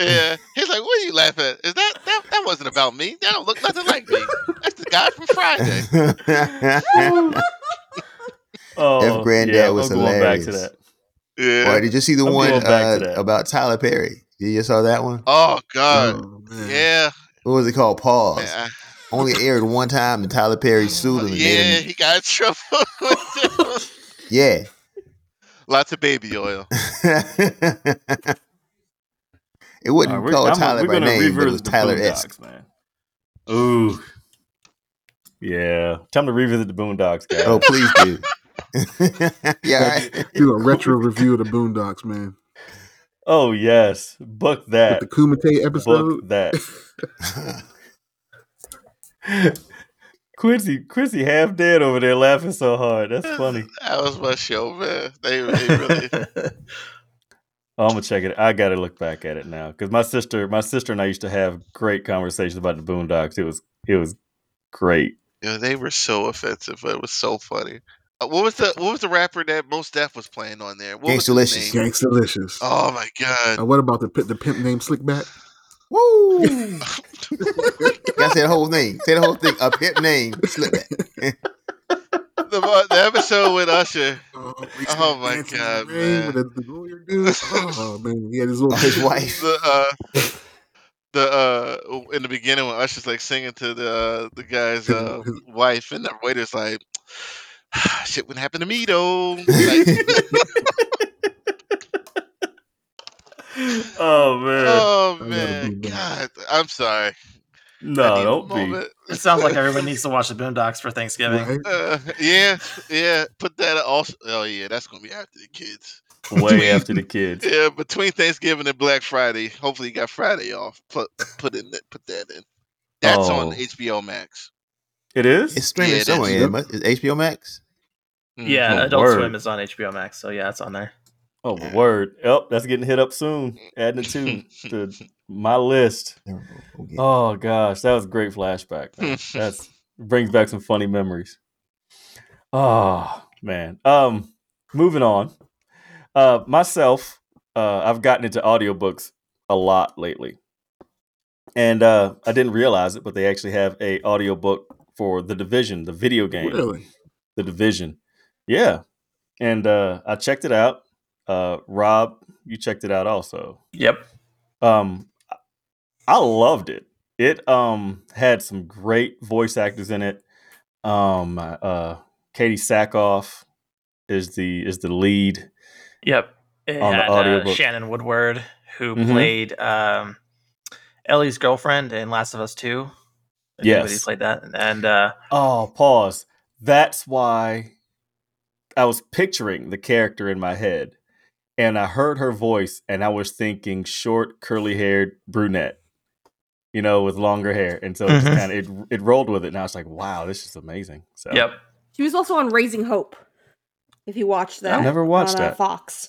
Yeah, he's like, "What are you laughing at? Is that, that that wasn't about me? That don't look nothing like me. That's the guy from Friday." Oh, F Granddad yeah, was I'm hilarious. Going back to that. Yeah. Boy, did you see the I'm one uh, about Tyler Perry? You saw that one? Oh, God. Oh, yeah. What was it called? Pause. Man, I... Only aired one time and Tyler Perry sued him. Yeah, him. He got in trouble with it. Yeah. Lots of baby oil. It wouldn't right, call Tyler I'm, by name, but it was Tyler-esque. Man. Ooh. Yeah. Time to revisit the Boondocks, guys. Oh, please do. Yeah, right. Do a retro review of the Boondocks, man. Oh, yes. Book that. With the Kumite episode? Book that. Quincy, Quincy half dead over there laughing so hard. That's funny. That was my show, man. They, they really... Oh, I'm going to check it. I got to look back at it now. Because my sister my sister and I used to have great conversations about the Boondocks. It was it was great. Yeah, they were so offensive, but it was so funny. What was the what was the rapper that Mos Def was playing on there? Gangstalicious. Gangstalicious. Oh my God! Uh, what about the the pimp named Slickback? Woo! I say the whole thing. Say the whole thing. A pimp named Slickback. the, uh, the episode with Usher. Oh, oh my God, man! The, the dude. Oh man, he had his little oh, his wife. The, uh, the uh, in the beginning when Usher's like singing to the uh, the guy's uh, wife, and the waiter's like. Shit wouldn't happen to me though. Oh man! Oh man! God, I'm sorry. No, don't moment. be. It sounds like everyone needs to watch the Boondocks for Thanksgiving. Right? Uh, yeah, yeah. Put that also. Oh yeah, that's gonna be after the kids. Way between, after the kids. Yeah, between Thanksgiving and Black Friday. Hopefully, you got Friday off. Put put in put that in. That's oh. on H B O Max. It is? It's streaming yeah, it somewhere. Is. It's H B O Max? Yeah, oh, Adult word. Swim is on H B O Max, so yeah, it's on there. Oh, yeah. word. Oh, that's getting hit up soon. Adding it to, to my list. Oh, gosh. That was a great flashback. That brings back some funny memories. Oh, man. Um, moving on. Uh, myself, uh, I've gotten into audiobooks a lot lately. And uh, I didn't realize it, but they actually have a audiobook for The Division, the video game. Really? The Division. Yeah. And uh, I checked it out. Uh, Rob, you checked it out also. Yep. Um, I loved it. It um, had some great voice actors in it. Um, uh, Katie Sackhoff is the is the lead. Yep. It on had the audiobook. Uh, Shannon Woodward, who mm-hmm. played um, Ellie's girlfriend in Last of Us two. Yes, played that, and uh, oh, pause. That's why I was picturing the character in my head, and I heard her voice, and I was thinking short, curly-haired brunette, you know, with longer hair, and so mm-hmm. it kind of it, it rolled with it, and I was like, wow, this is amazing. So, yep, she was also on Raising Hope. If you watched that, I never watched on, that. Uh, Fox,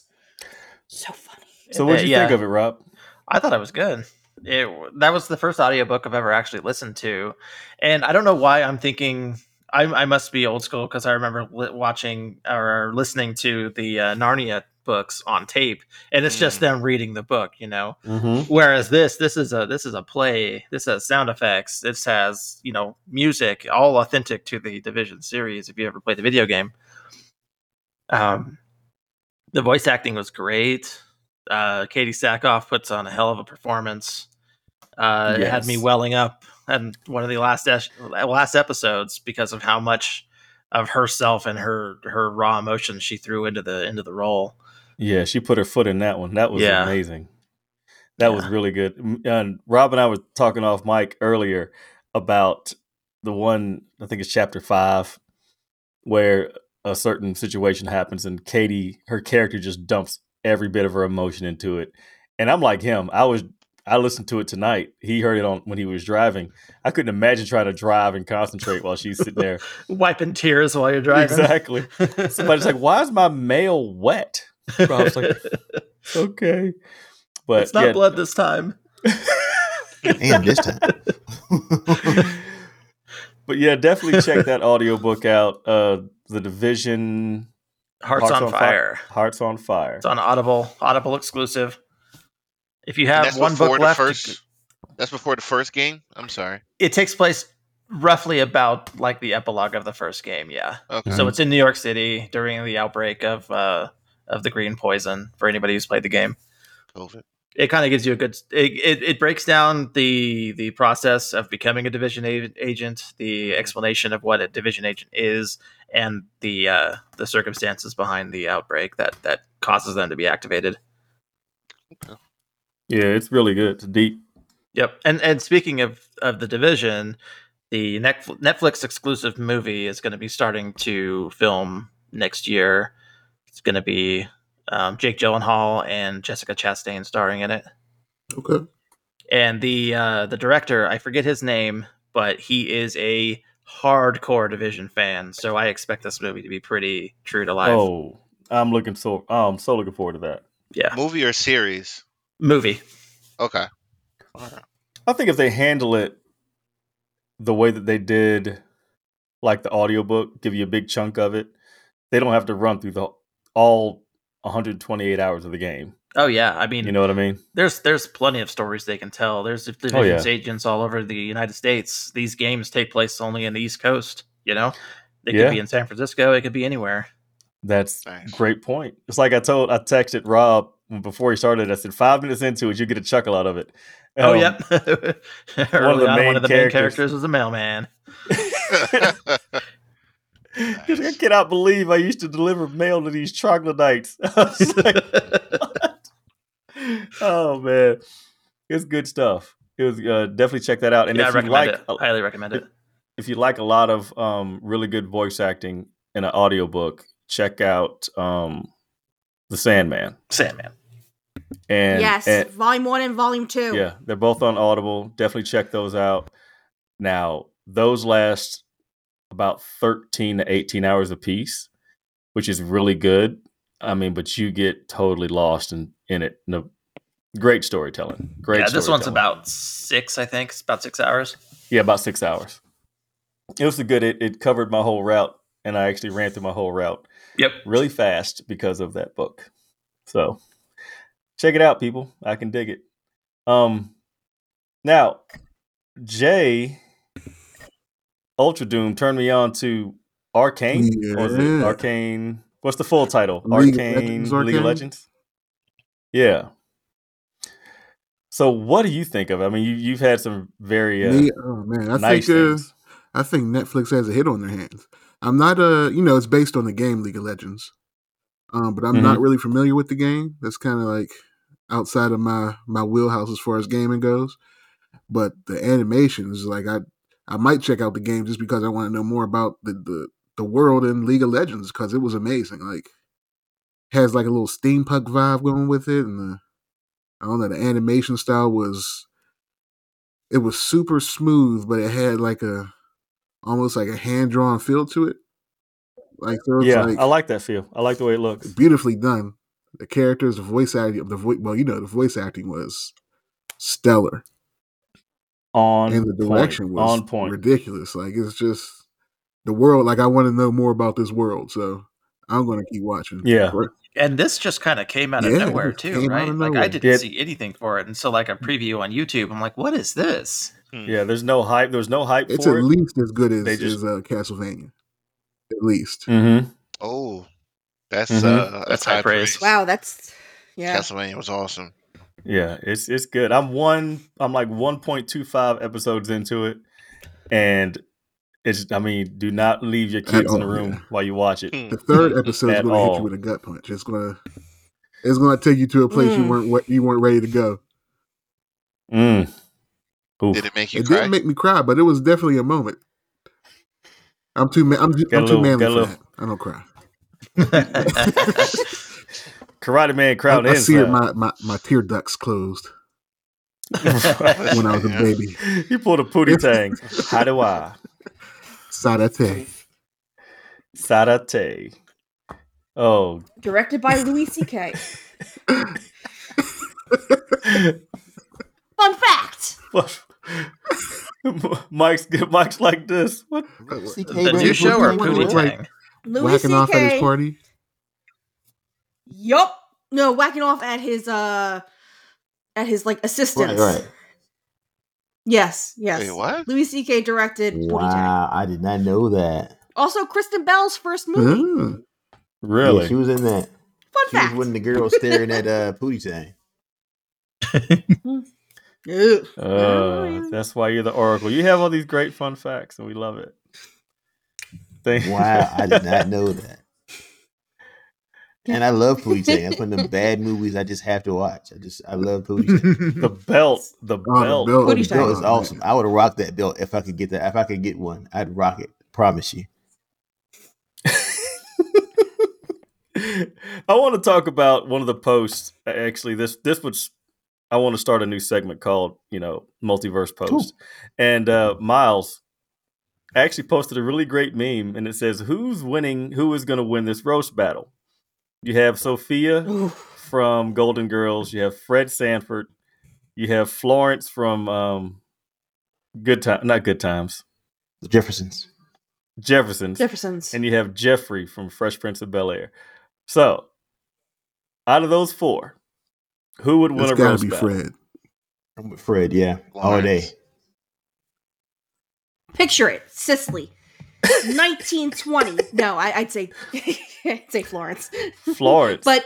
so funny. So, what did uh, you yeah. think of it, Rob? I thought it was good. It, that was the first audiobook I've ever actually listened to. And I don't know why I'm thinking I, I must be old school because I remember li- watching or listening to the uh, Narnia books on tape, and it's mm. just them reading the book, you know. Mm-hmm. Whereas this, this is a this is a play. This has sound effects. This has, you know, music, all authentic to the Division series. If you ever played the video game, um, the voice acting was great. Uh, Katie Sackhoff puts on a hell of a performance. Uh, yes. It had me welling up in one of the last es- last episodes because of how much of herself and her her raw emotions she threw into the into the role. Yeah, she put her foot in that one. That was yeah. amazing. That yeah. was really good. And Rob and I were talking off mic earlier about the one, I think it's chapter five, where a certain situation happens and Katie, her character, just dumps every bit of her emotion into it. And I'm like him. I was I listened to it tonight. He heard it on when he was driving. I couldn't imagine trying to drive and concentrate while she's sitting there wiping tears while you're driving. Exactly. Somebody's like, "Why is my mail wet?" Rob's like, "Okay, but it's not yeah. blood this time." And this time. But yeah, definitely check that audiobook out. Uh, the Division. Hearts, Hearts on, on Fire. Fi- Hearts on Fire. It's on Audible. Audible exclusive. If you have one book left, first, that's before the first game. I'm sorry. It takes place roughly about like the epilogue of the first game. Yeah. Okay. So it's in New York City during the outbreak of uh, of the green poison. For anybody who's played the game, COVID. It kind of gives you a good. It, it it breaks down the the process of becoming a Division agent, the explanation of what a Division agent is, and the uh, the circumstances behind the outbreak that that causes them to be activated. Okay. Yeah, it's really good. It's deep. Yep. And and speaking of, of the Division, the Netflix exclusive movie is going to be starting to film next year. It's going to be um, Jake Gyllenhaal and Jessica Chastain starring in it. Okay. And the uh, the director, I forget his name, but he is a hardcore Division fan, so I expect this movie to be pretty true to life. Oh, I'm looking so oh, I'm so looking forward to that. Yeah. Movie or series? Movie. Okay. I think if they handle it the way that they did, like the audiobook, give you a big chunk of it, they don't have to run through the all one hundred twenty-eight hours of the game. Oh, yeah. I mean, you know what I mean? There's there's plenty of stories they can tell. There's Division oh, yeah. agents all over the United States. These games take place only in the East Coast, you know? They could yeah. be in San Francisco. It could be anywhere. That's nice. Great point. It's like I told, I texted Rob before he started, I said, five minutes into it, you get a chuckle out of it. Um, oh, yep. one, of the on, one of the characters. main characters was a mailman. Nice. I cannot believe I used to deliver mail to these troglodytes. I was like, what? Oh, man. It's good stuff. It was uh, definitely check that out. And yeah, if I you like, it. highly recommend it. If you like a lot of um, really good voice acting in an audiobook, check out... Um, The Sandman. Sandman. And yes, and, volume one and volume two. Yeah, they're both on Audible. Definitely check those out. Now, those last about thirteen to eighteen hours a piece, which is really good. I mean, but you get totally lost in, in it. No, great storytelling. Great yeah, this storytelling. One's about six, I think. It's about six hours. Yeah, about six hours. It was good. It, it covered my whole route, and I actually ran through my whole route. Yep. Really fast because of that book. So check it out, people. I can dig it. Um, now, Jay Ultra Doom turned me on to Arcane. Yeah. Or is it Arcane? What's the full title? League Arcane Legends, League of Legends? Yeah. So what do you think of it? I mean, you, you've had some very uh, me, oh, man. I nice think, uh, I think Netflix has a hit on their hands. I'm not a, you know, it's based on the game League of Legends, um, but I'm mm-hmm. not really familiar with the game. That's kind of like outside of my, my wheelhouse as far as gaming goes. But the animation is like, I I might check out the game just because I want to know more about the, the, the world in League of Legends because it was amazing. Like, has like a little steampunk vibe going with it. And the, I don't know, the animation style was, it was super smooth, but it had like a, almost like a hand-drawn feel to it. Like there was yeah, like, I like that feel. I like the way it looks. Beautifully done. The characters, the voice acting, the vo- well, you know, the voice acting was stellar. On and the direction point. was on point. Ridiculous. Like it's just the world. Like I want to know more about this world, so I'm going to keep watching. Yeah, And this just kind of came out of yeah, nowhere too, right? Nowhere. Like I didn't yeah. see anything for it until like a preview on YouTube. I'm like, what is this? Yeah, there's no hype. There was no hype it's for it. It's at least as good as, just... as uh, Castlevania. At least. Mm-hmm. Oh, that's mm-hmm. uh, that's, that's high praise. praise. Wow, that's yeah. Castlevania was awesome. Yeah, it's it's good. I'm one. I'm like one point two five episodes into it, and. It's, I mean, do not leave your kids all, in the room yeah. while you watch it. The third episode is going to hit you with a gut punch. It's going to, it's going to take you to a place mm. you weren't, you weren't ready to go. Mm. Did it make you? It cry? Didn't make me cry, but it was definitely a moment. I'm too, ma- I'm, just, I'm little, too manly for little. that. I don't cry. Karate Man crowd. I, I see it, my, my my tear ducts closed. When I was a baby, you pulled a pootie tang. How do I? Sarate. Sarate. Oh. Directed by Louis C K Fun fact. Mike's Mike's like this. What? C K The new show or Pootie Tang? Whacking off at his party? Yup. No, whacking off at his uh at his like assistants. Right, right. Yes, yes. Wait, what? Louis C K directed. Wow, I did not know that. Also, Kristen Bell's first movie. Mm. Really? Yeah, she was in that. Fun she fact. She was when the girl staring at uh, Pootie Tang. uh, that's why you're the Oracle. You have all these great fun facts, and we love it. Thank wow, I did not know that. And I love Pootie Tang. That's one of the bad movies I just have to watch. I just I love Pootie Tang. The belt, the oh, belt, the belt, belt is awesome. I would have rocked that belt if I could get that. If I could get one, I'd rock it. Promise you. I want to talk about one of the posts. Actually, this this was. I want to start a new segment called you know Multiverse Post, Ooh. and uh, Miles. I actually posted a really great meme, and it says, "Who's winning? Who is going to win this roast battle?" You have Sophia Ooh. from Golden Girls. You have Fred Sanford. You have Florence from um, Good Times. Not Good Times. The Jeffersons. Jeffersons. Jeffersons. And you have Jeffrey from Fresh Prince of Bel-Air. So, out of those four, who would win it's a roast battle? It's gotta be Fred. I'm with Fred, yeah. All day. Picture it. Sicily. nineteen twenty No, I, I'd say I'd say Florence. Florence. But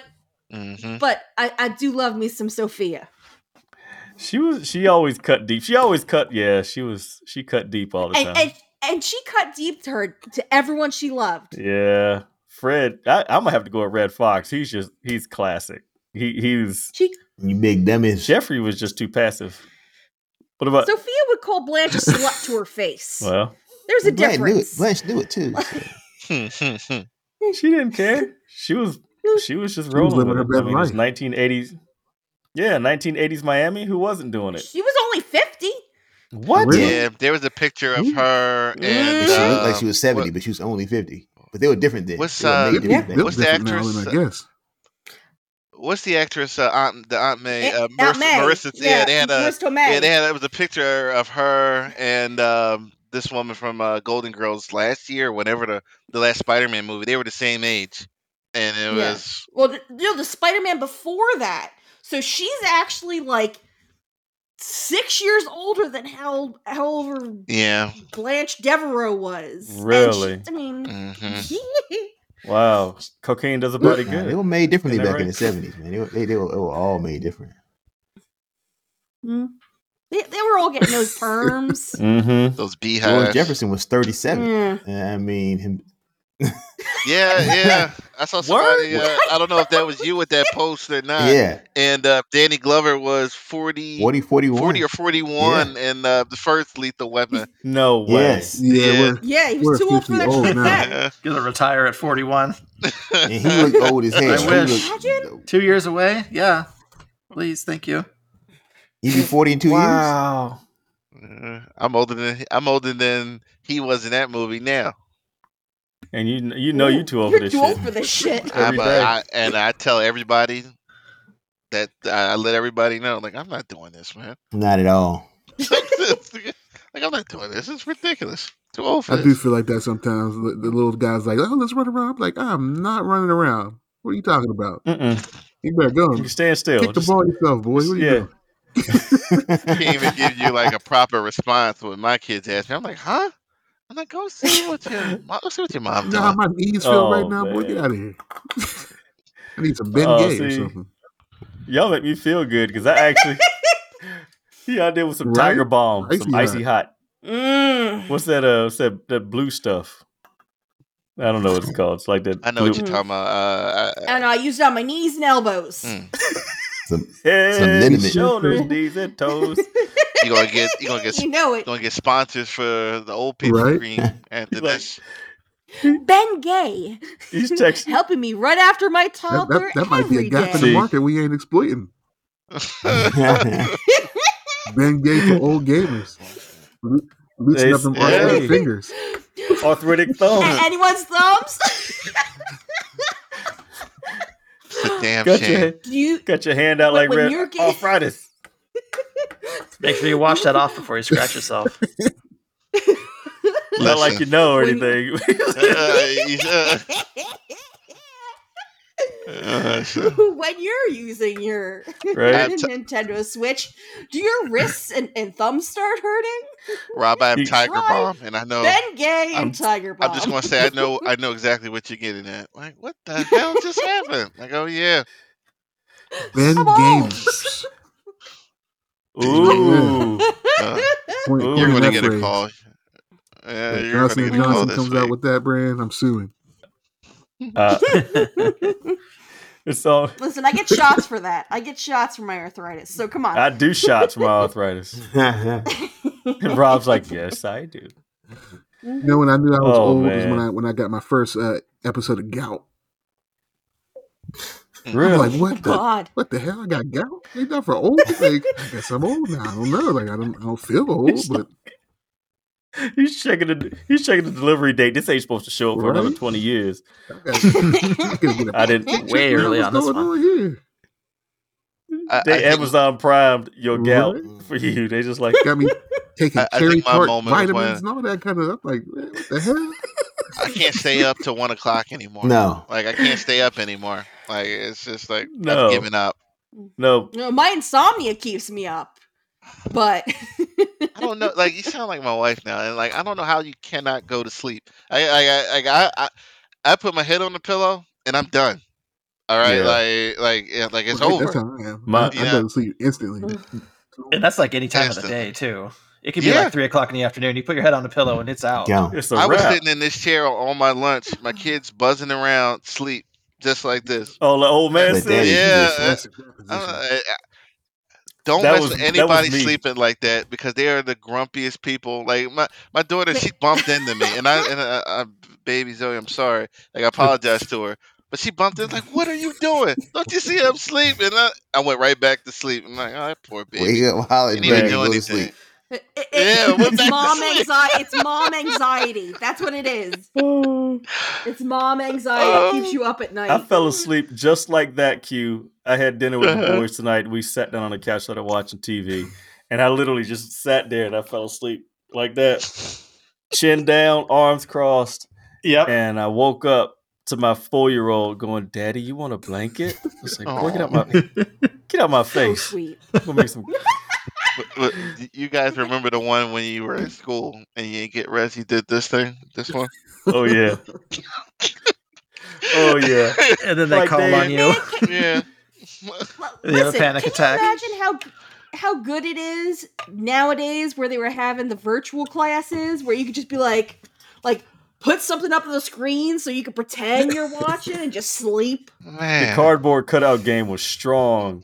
mm-hmm. but I, I do love me some Sophia. She was she always cut deep. She always cut yeah, she was she cut deep all the and, time. And, and she cut deep to her to everyone she loved. Yeah. Fred, I, I'm gonna have to go with Red Fox. He's just he's classic. He he's she, you big dummies. Jeffrey was just too passive. What about Sophia would call Blanche a slut to her face. Well, there's a Blanche difference. Knew Blanche knew it too. She didn't care. She was she was just rolling was with her it. I mean, it was nineteen eighties Yeah, nineteen eighties Miami. Who wasn't doing it? She was only fifty What? Really? Yeah, there was a picture of her and yeah. she looked like she was seventy what? But she was only fifty But they were different then. What's uh, were yeah. what's the actress? Now, I guess. What's the actress? Uh, Aunt, the Aunt May, uh, Mar- Aunt May. Marissa. Yeah, yeah, they had a. Yeah, they had. It was a picture of her and. Um, This woman from uh, Golden Girls last year, whenever the, the last Spider-Man movie, they were the same age, and it yeah. was well, you know, the Spider-Man before that. So she's actually like six years older than how however yeah Blanche Devereaux was. Really, she, I mean, mm-hmm. wow, cocaine does a body good. Nah, they were made differently back right? in the seventies, man. They were, they, they, were, they were all made different. Hmm. They, they were all getting those perms. mm-hmm. Those beehives. George Jefferson was thirty-seven Mm. I mean, him. yeah, yeah. I saw somebody. Uh, I don't know if that was you with that post or not. Yeah. And uh, Danny Glover was forty, forty, forty-one forty or forty-one yeah. in uh, the first Lethal Weapon. No way. Yes. Yeah, yeah. yeah he was too old for that. Yeah. Going to retire at forty-one And he looked old as hell. I wish. Looked... Two years away? Yeah. Please, thank you. You be forty in two wow. years. Wow, I'm older than I'm older than he was in that movie now. And you you know Ooh, you too old for this shit. You're too old for this shit. I'm a, I, and I tell everybody that I let everybody know, like I'm not doing this, man. Not at all. like I'm not doing this. It's ridiculous. Too old for I this. I do feel like that sometimes. The little guy's like, oh, let's run around. I'm like, I'm not running around. What are you talking about? Mm-mm. You better go. You can stand still. Kick just, the ball yourself, boy. What are you yeah. doing? Can't even give you like a proper response when my kids ask me. I'm like, huh? I'm like, go see what your mom, go see what your mom doing. You know how my knees feel oh, right now, man. Boy? Get out of here. I need some Ben oh, Gay see, or something. Y'all make me feel good because I actually he out there with some right? Tiger Balm, icy some icy hot. hot. Mm. What's that? Uh, what's that? That blue stuff. I don't know what it's called. It's like that. I know blue. What you're talking about. Uh, I, I, I know. I used it on my knees and elbows. Mm. Some, head, some shoulders, knees, and toes. You gonna get, you gonna get, you know it. Gonna get sponsors for the old people right? cream after like, this. Ben Gay, he's texting, helping me run after my toddler. That, that, that might be a gap day. In the market we ain't exploiting. Ben Gay for old gamers, Lo- loosening up them arthritic hey. fingers, arthritic thumbs. A- anyone's thumbs. Damn got your, you, got your hand out like red getting... arthritis. Make sure you wash that off before you scratch yourself. Not like you know or when anything. You... uh, yeah. uh, when you're using your right? t- Nintendo Switch, do your wrists and, and thumbs start hurting? Rob, I have Tiger Bomb, and I know Ben Gay and Tiger Bomb. I'm just gonna say I know I know exactly what you're getting at. Like, what the hell just happened? Like, oh yeah, Ben Games. Ooh, uh, point, Ooh. You're gonna get a call. Yeah, if you're Johnson and Johnson comes way. Out with that brand, I'm suing. Uh, it's all. Listen, I get shots for that. I get shots for my arthritis. So come on, I do shots for my arthritis. And Rob's like, yes, I do. You know, when I knew I was oh, old man. was when I when I got my first uh, episode of gout. Really? I'm like, what the God. what the hell? I got gout? Ain't that for old? Like, I guess I'm old now. I don't know. Like, I don't I don't feel old, it's but like, he's checking the he's checking the delivery date. This ain't supposed to show up right? for another twenty years. I, get I didn't way early on this one. I, they I Amazon think, primed your gout right? for you. They just like got me taking I, cherry tart vitamins and all that kind of. I'm like, man, what the hell? I can't stay up till one o'clock anymore. No, like I can't stay up anymore. Like it's just like no. I'm giving up. No, no, my insomnia keeps me up, but I don't know. Like you sound like my wife now, and like I don't know how you cannot go to sleep. I, I, I, I, I, I put my head on the pillow and I'm done. All right, yeah. like, like, yeah, like it's well, over. That's how I am. My, yeah. I go to sleep instantly. And that's like any time Instant. of the day too. It could be yeah. like three o'clock in the afternoon. You put your head on the pillow and it's out. Yeah. It's a I wrap. was sitting in this chair on my lunch. My kids buzzing around, sleep just like this. Oh, the old man yeah, said, "Yeah." That's, that's uh, don't that mess was, with anybody sleeping like that because they are the grumpiest people. Like my, my daughter, she bumped into me, and I and I, I, baby Zoe, I'm sorry. Like I apologize to her. But she bumped in like, what are you doing? Don't you see I'm sleeping? I, I went right back to sleep. I'm like, all right, poor baby. Wake up, holler, didn't even do anything. It, it, yeah, it's, it's mom anxiety. It's mom anxiety. That's what it is. It's mom anxiety. Um, it keeps you up at night. I fell asleep just like that, Q. I had dinner with the boys tonight. We sat down on the couch, started watching T V. And I literally just sat there and I fell asleep like that. Chin down, arms crossed. Yep. And I woke up to my four-year-old going, Daddy, you want a blanket? I was like, boy, get out my get out my face. So sweet. I'm gonna make some... but, but, you guys remember the one when you were in school and you didn't get rest? You did this thing, this one. Oh yeah. oh yeah. And then they like call on you. Can, yeah. Well, listen, you have a panic can attack. You imagine how how good it is nowadays, where they were having the virtual classes, where you could just be like, like. Put something up on the screen so you can pretend you're watching and just sleep. Man. The cardboard cutout game was strong.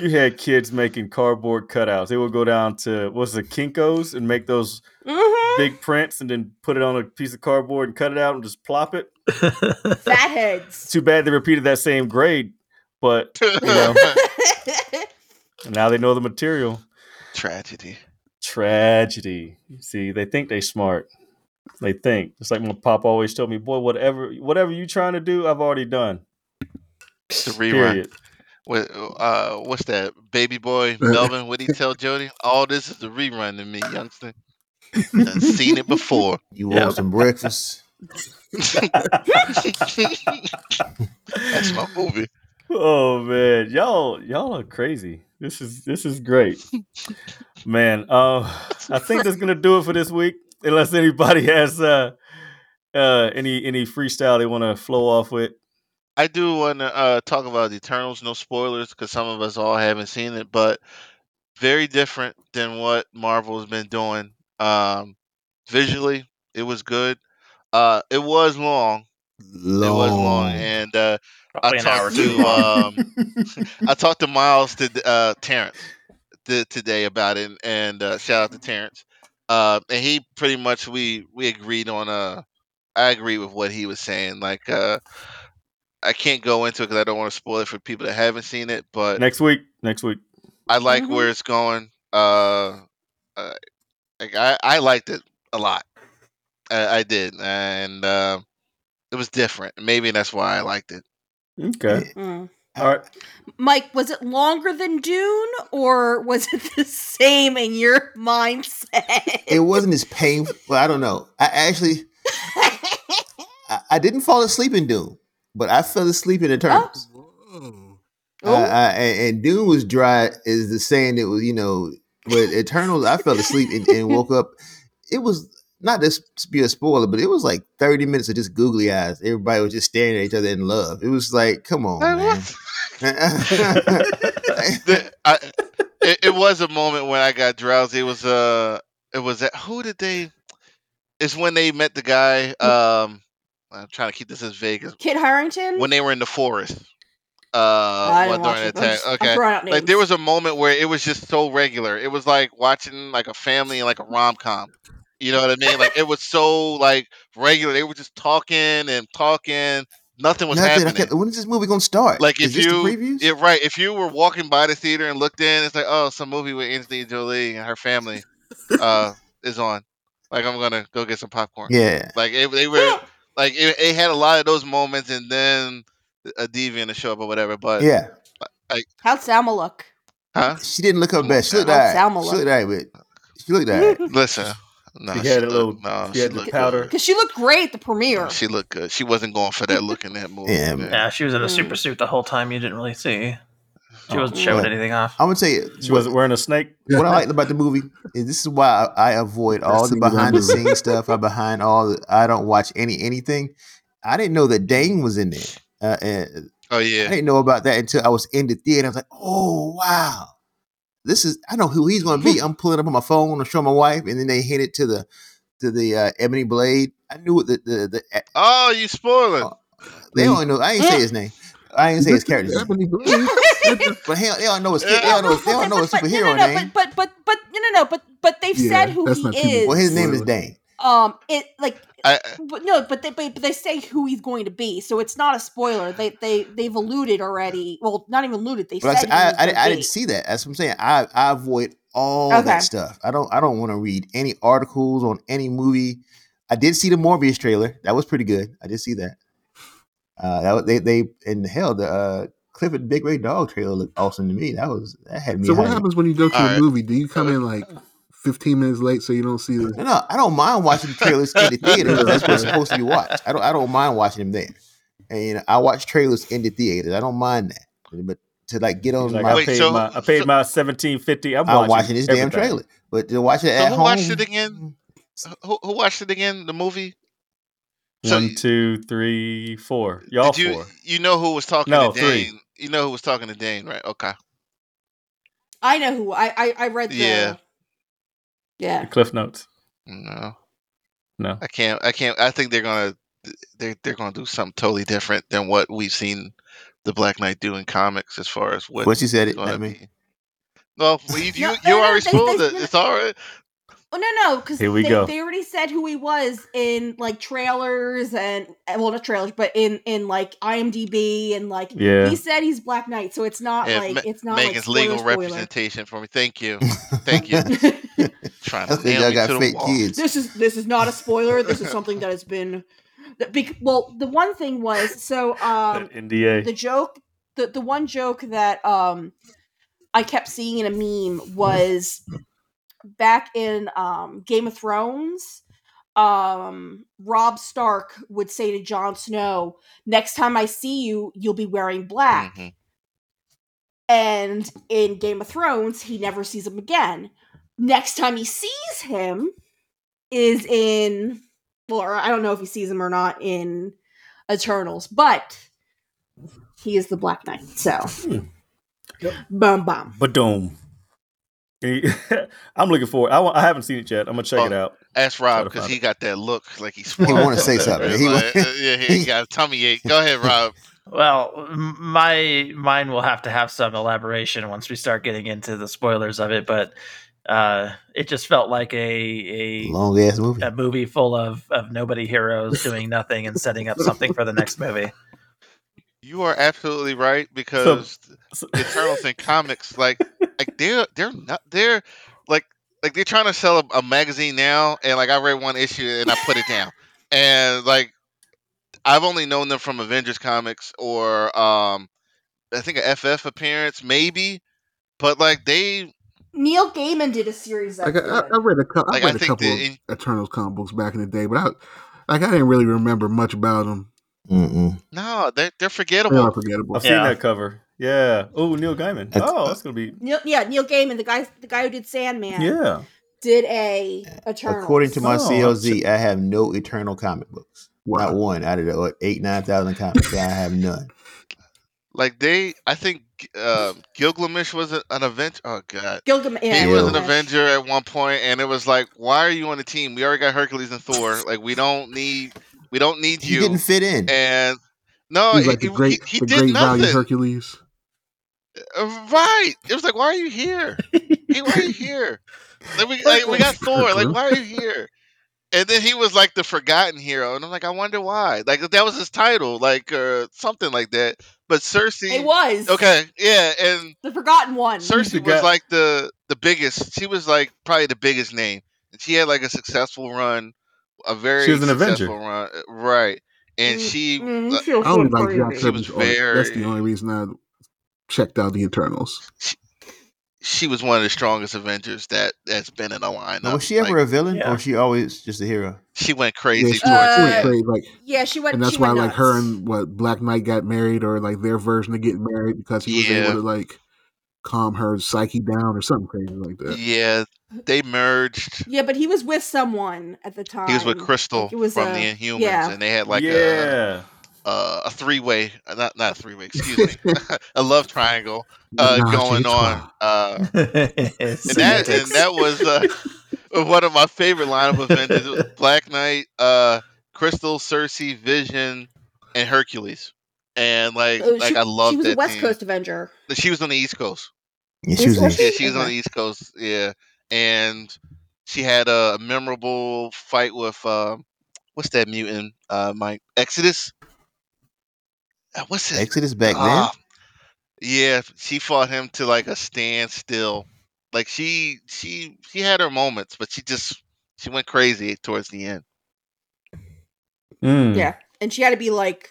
You had kids making cardboard cutouts. They would go down to, what's it, Kinko's and make those mm-hmm. big prints and then put it on a piece of cardboard and cut it out and just plop it. Fatheads. Too bad they repeated that same grade, but you know, now they know the material. Tragedy. Tragedy. See, they think they smart. They think. It's like my pop always told me, boy, whatever whatever you trying to do, I've already done. It's a rerun. What, uh, what's that? Baby boy, Melvin, what'd he tell Jody? All this is a rerun to me, youngster. I've seen it before. You want yeah. some breakfast? That's my movie. Oh man, y'all y'all are crazy. This is this is great, man. Uh, I think that's gonna do it for this week. Unless anybody has uh, uh, any any freestyle they want to flow off with. I do want to uh, talk about the Eternals. No spoilers, because some of us all haven't seen it, but very different than what Marvel has been doing. Um, visually, it was good. Uh, it was long. long. It was long, and uh, I talked to um, I talked to Miles to uh, Terrence th- today about it, and uh, shout out to Terrence. Uh, and he pretty much we we agreed on. Uh, I agree with what he was saying. Like uh, I can't go into it because I don't want to spoil it for people that haven't seen it. But next week, next week, I like mm-hmm. where it's going. Uh, uh, like I I liked it a lot. I, I did, and uh, it was different. Maybe that's why I liked it. Okay. Mm. All right. Mike, was it longer than Dune, or was it the same in your mindset? It wasn't as painful. Well, I don't know. I actually, I, I didn't fall asleep in Dune, but I fell asleep in Eternals. Oh. I, I, and Dune was dry, is the saying that was, you know, but Eternals, I fell asleep and, and woke up. It was. Not to be a spoiler, but it was like thirty minutes of just googly eyes. Everybody was just staring at each other in love. It was like, come on, I man. the, I, it, it was a moment when I got drowsy. It was uh, it was at, who did they? It's when they met the guy. Um, I'm trying to keep this as vague as Kit Harington when they were in the forest. Uh, well, during the attack. Okay, like there was a moment where it was just so regular. It was like watching like a family like a rom com. You know what I mean? Like it was so like regular. They were just talking and talking. Nothing was Nothing, happening. When is this movie gonna start? Like if is this you, the previews? It, right? If you were walking by the theater and looked in, it's like, oh, some movie with Angelina Jolie and her family uh, is on. Like I'm gonna go get some popcorn. Yeah. Like it, they were like it, it had a lot of those moments, and then a deviant to show up or whatever. But yeah. Like, how'd Salma look? Huh? She didn't look her I'm best. She looked at Salma. She looked at it. She looked at it. Listen. No, she, she had a little looked, no, she had the powder. Because she looked great at the premiere. Yeah, she looked good. She wasn't going for that look in that movie. yeah, yeah, she was in a super suit the whole time. You didn't really see. She wasn't showing well, anything off. I'm going to tell you. She wasn't wearing a snake. What I liked about the movie is this is why I, I avoid all That's the behind-the-scenes stuff. I behind all the, I don't watch any anything. I didn't know that Dane was in there. Uh, and oh, yeah. I didn't know about that until I was in the theater. I was like, oh, wow. This is I know who he's going to be. I'm pulling up on my phone and showing my wife, and then they hit it to the to the uh, Ebony Blade. I knew what the the, the oh you spoiling. Uh, they only know I ain't say his name. I ain't say his character. Ebony Blade. But hell, they all know his kid. They all know, they all know his superhero no, no, no, name. But but but no no no. But but they've yeah, said who he is. Well, his name is Dane. Um, it like I, but no, but they but they say who he's going to be, so it's not a spoiler. They they they've alluded already. Well, not even alluded. They said I I, I, I didn't see that. That's what I'm saying. I, I avoid all okay. that stuff. I don't I don't want to read any articles on any movie. I did see the Morbius trailer. That was pretty good. I did see that. Uh, that was, they they and hell the uh, Clifford Big Red Dog trailer looked awesome to me. That was that had me. So what happens when you go to all a right. movie? Do you come in like? fifteen minutes late, so you don't see the. No, no, I don't mind watching trailers in the theater. That's what's supposed to be watched. I don't, I don't mind watching them there, and you know, I watch trailers in the theater. I don't mind that, but to like get on like my, wait, paid so, my, I paid so, my seventeen fifty. I'm, I'm watching this everything. Damn trailer, but to watch it at so who home. Who watched it again? Who, who watched it again? The movie. So, One, two, three, four. Y'all you, four. You know who was talking no, to Dane? Three. You know who was talking to Dane, right? Okay. I know who. I I, I read the. Yeah. Yeah. The Cliff Notes. No. No. I can't I can't I think they're gonna they're they're gonna do something totally different than what we've seen the Black Knight do in comics as far as what What you said it I mean. Well, well you you, no, you no, already no, spoiled it. It's all right. Oh no no, because they, they already said who he was in like trailers and well not trailers, but in, in like IMDb and like yeah. he said he's Black Knight, so it's not and like Ma- it's not Megan's like spoiler, legal spoiler. Representation for me. Thank you. Thank you. Trying to nail me got to fake the wall. Kids. This is this is not a spoiler. This is something that has been that be, well, the one thing was so um N D A. The joke the, the one joke that um I kept seeing in a meme was back in um Game of Thrones um, Rob Stark would say to Jon Snow, next time I see you, you'll be wearing black. Mm-hmm. And in Game of Thrones, he never sees him again. Next time he sees him is in, well, I don't know if he sees him or not in Eternals, but he is the Black Knight. So, hmm. yep. Bum bum. Ba-doom. I'm looking forward. I, w- I haven't seen it yet. I'm gonna check oh, it out. Ask Rob because he it. got that look like he's. He want to say something. He like, yeah, he got a tummy ache. Go ahead, Rob. Well, my mine will have to have some elaboration once we start getting into the spoilers of it, but uh, it just felt like a, a long ass movie, a movie full of, of nobody heroes doing nothing and setting up something for the next movie. You are absolutely right because so, so. Eternals and comics, like like they're they're not they're like like they're trying to sell a, a magazine now, and like I read one issue and I put it down, and like. I've only known them from Avengers comics or um, I think an F F appearance, maybe. But like they, Neil Gaiman did a series. Like, I, I read a, co- like, I read I a couple the, of Eternals comic books back in the day, but I like I didn't really remember much about them. Mm-mm. No, they're they're forgettable. They're forgettable. I've yeah. seen that cover. Yeah. Oh, Neil Gaiman. That's, oh, that's gonna be. Neil, yeah, Neil Gaiman, the guy, the guy who did Sandman. Yeah. Did a Eternals. According to my oh, C L Z, I have no Eternal comic books. Wow. Not one out of the eight, nine thousand comics. I have none. Like they, I think uh, Gilgamesh was an, an Avenger. Oh God, Gilgamesh. He yeah. was an Avenger at one point, and it was like, why are you on the team? We already got Hercules and Thor. Like we don't need, we don't need you. He didn't fit in. And no, he was like it, the great, he, he the did great nothing. Value Hercules. Right. It was like, why are you here? Hey, why are you here? Like we, like we got Thor. Like why are you here? And then he was like the forgotten hero, and I'm like, I wonder why. Like that was his title, like or something like that. But Cersei, it was okay, yeah, and the forgotten one. Cersei was like the the biggest. She was like probably the biggest name, and she had like a successful run, a very she was an successful Avenger. Run, right? And mm-hmm. she, mm-hmm. Like, she was, I only like Jack Evans. Very... That's the only reason I checked out the Eternals. She, She was one of the strongest Avengers that has been in a lineup. Now, was she ever like, a villain, yeah. or was she always just a hero? She went crazy. Yeah, she, uh, she went crazy. Like, yeah, she went. And that's why, like, nuts. Her and what Black Knight got married, or like their version of getting married, because he was yeah. able to like calm her psyche down, or something crazy like that. Yeah, they merged. Yeah, but he was with someone at the time. He was with Crystal like, it was from a, the Inhumans, yeah. and they had like yeah. a. Uh, a three-way, not not a three-way, excuse me, a love triangle uh, no, going on. Uh, and, that, and that was uh, one of my favorite lineup of Avengers. It was Black Knight, uh, Crystal, Cersei, Vision, and Hercules. And like, oh, she, like I loved that. She was that a West team. Coast Avenger. She was on the East Coast. Yeah, she was, yeah, she was on the East Coast, yeah. And she had a memorable fight with, uh, what's that mutant, uh, Mike? Exodus? What's his? Exodus back uh, then? Yeah, she fought him to like a standstill. Like she, she, she had her moments, but she just she went crazy towards the end. Mm. Yeah, and she had to be like,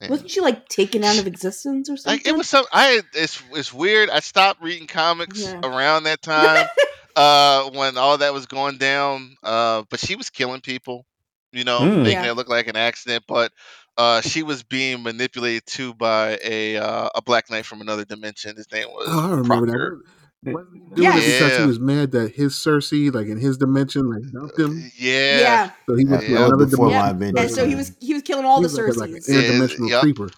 yeah. wasn't she like taken out of existence or something? Like it was some. I it's it's weird. I stopped reading comics yeah. around that time uh, when all that was going down. Uh, but she was killing people, you know, mm. making yeah. it look like an accident, but. Uh, she was being manipulated too by a uh, a Black Knight from another dimension. His name was. Oh, I remember Proctor. That. Dude, yeah. was because he was mad that his Cersei, like in his dimension, like dumped him. Yeah. yeah. So he went yeah. to another dimension. Yeah. And yeah. so he was he was killing all he the Cerseis. Like an interdimensional yep. creeper.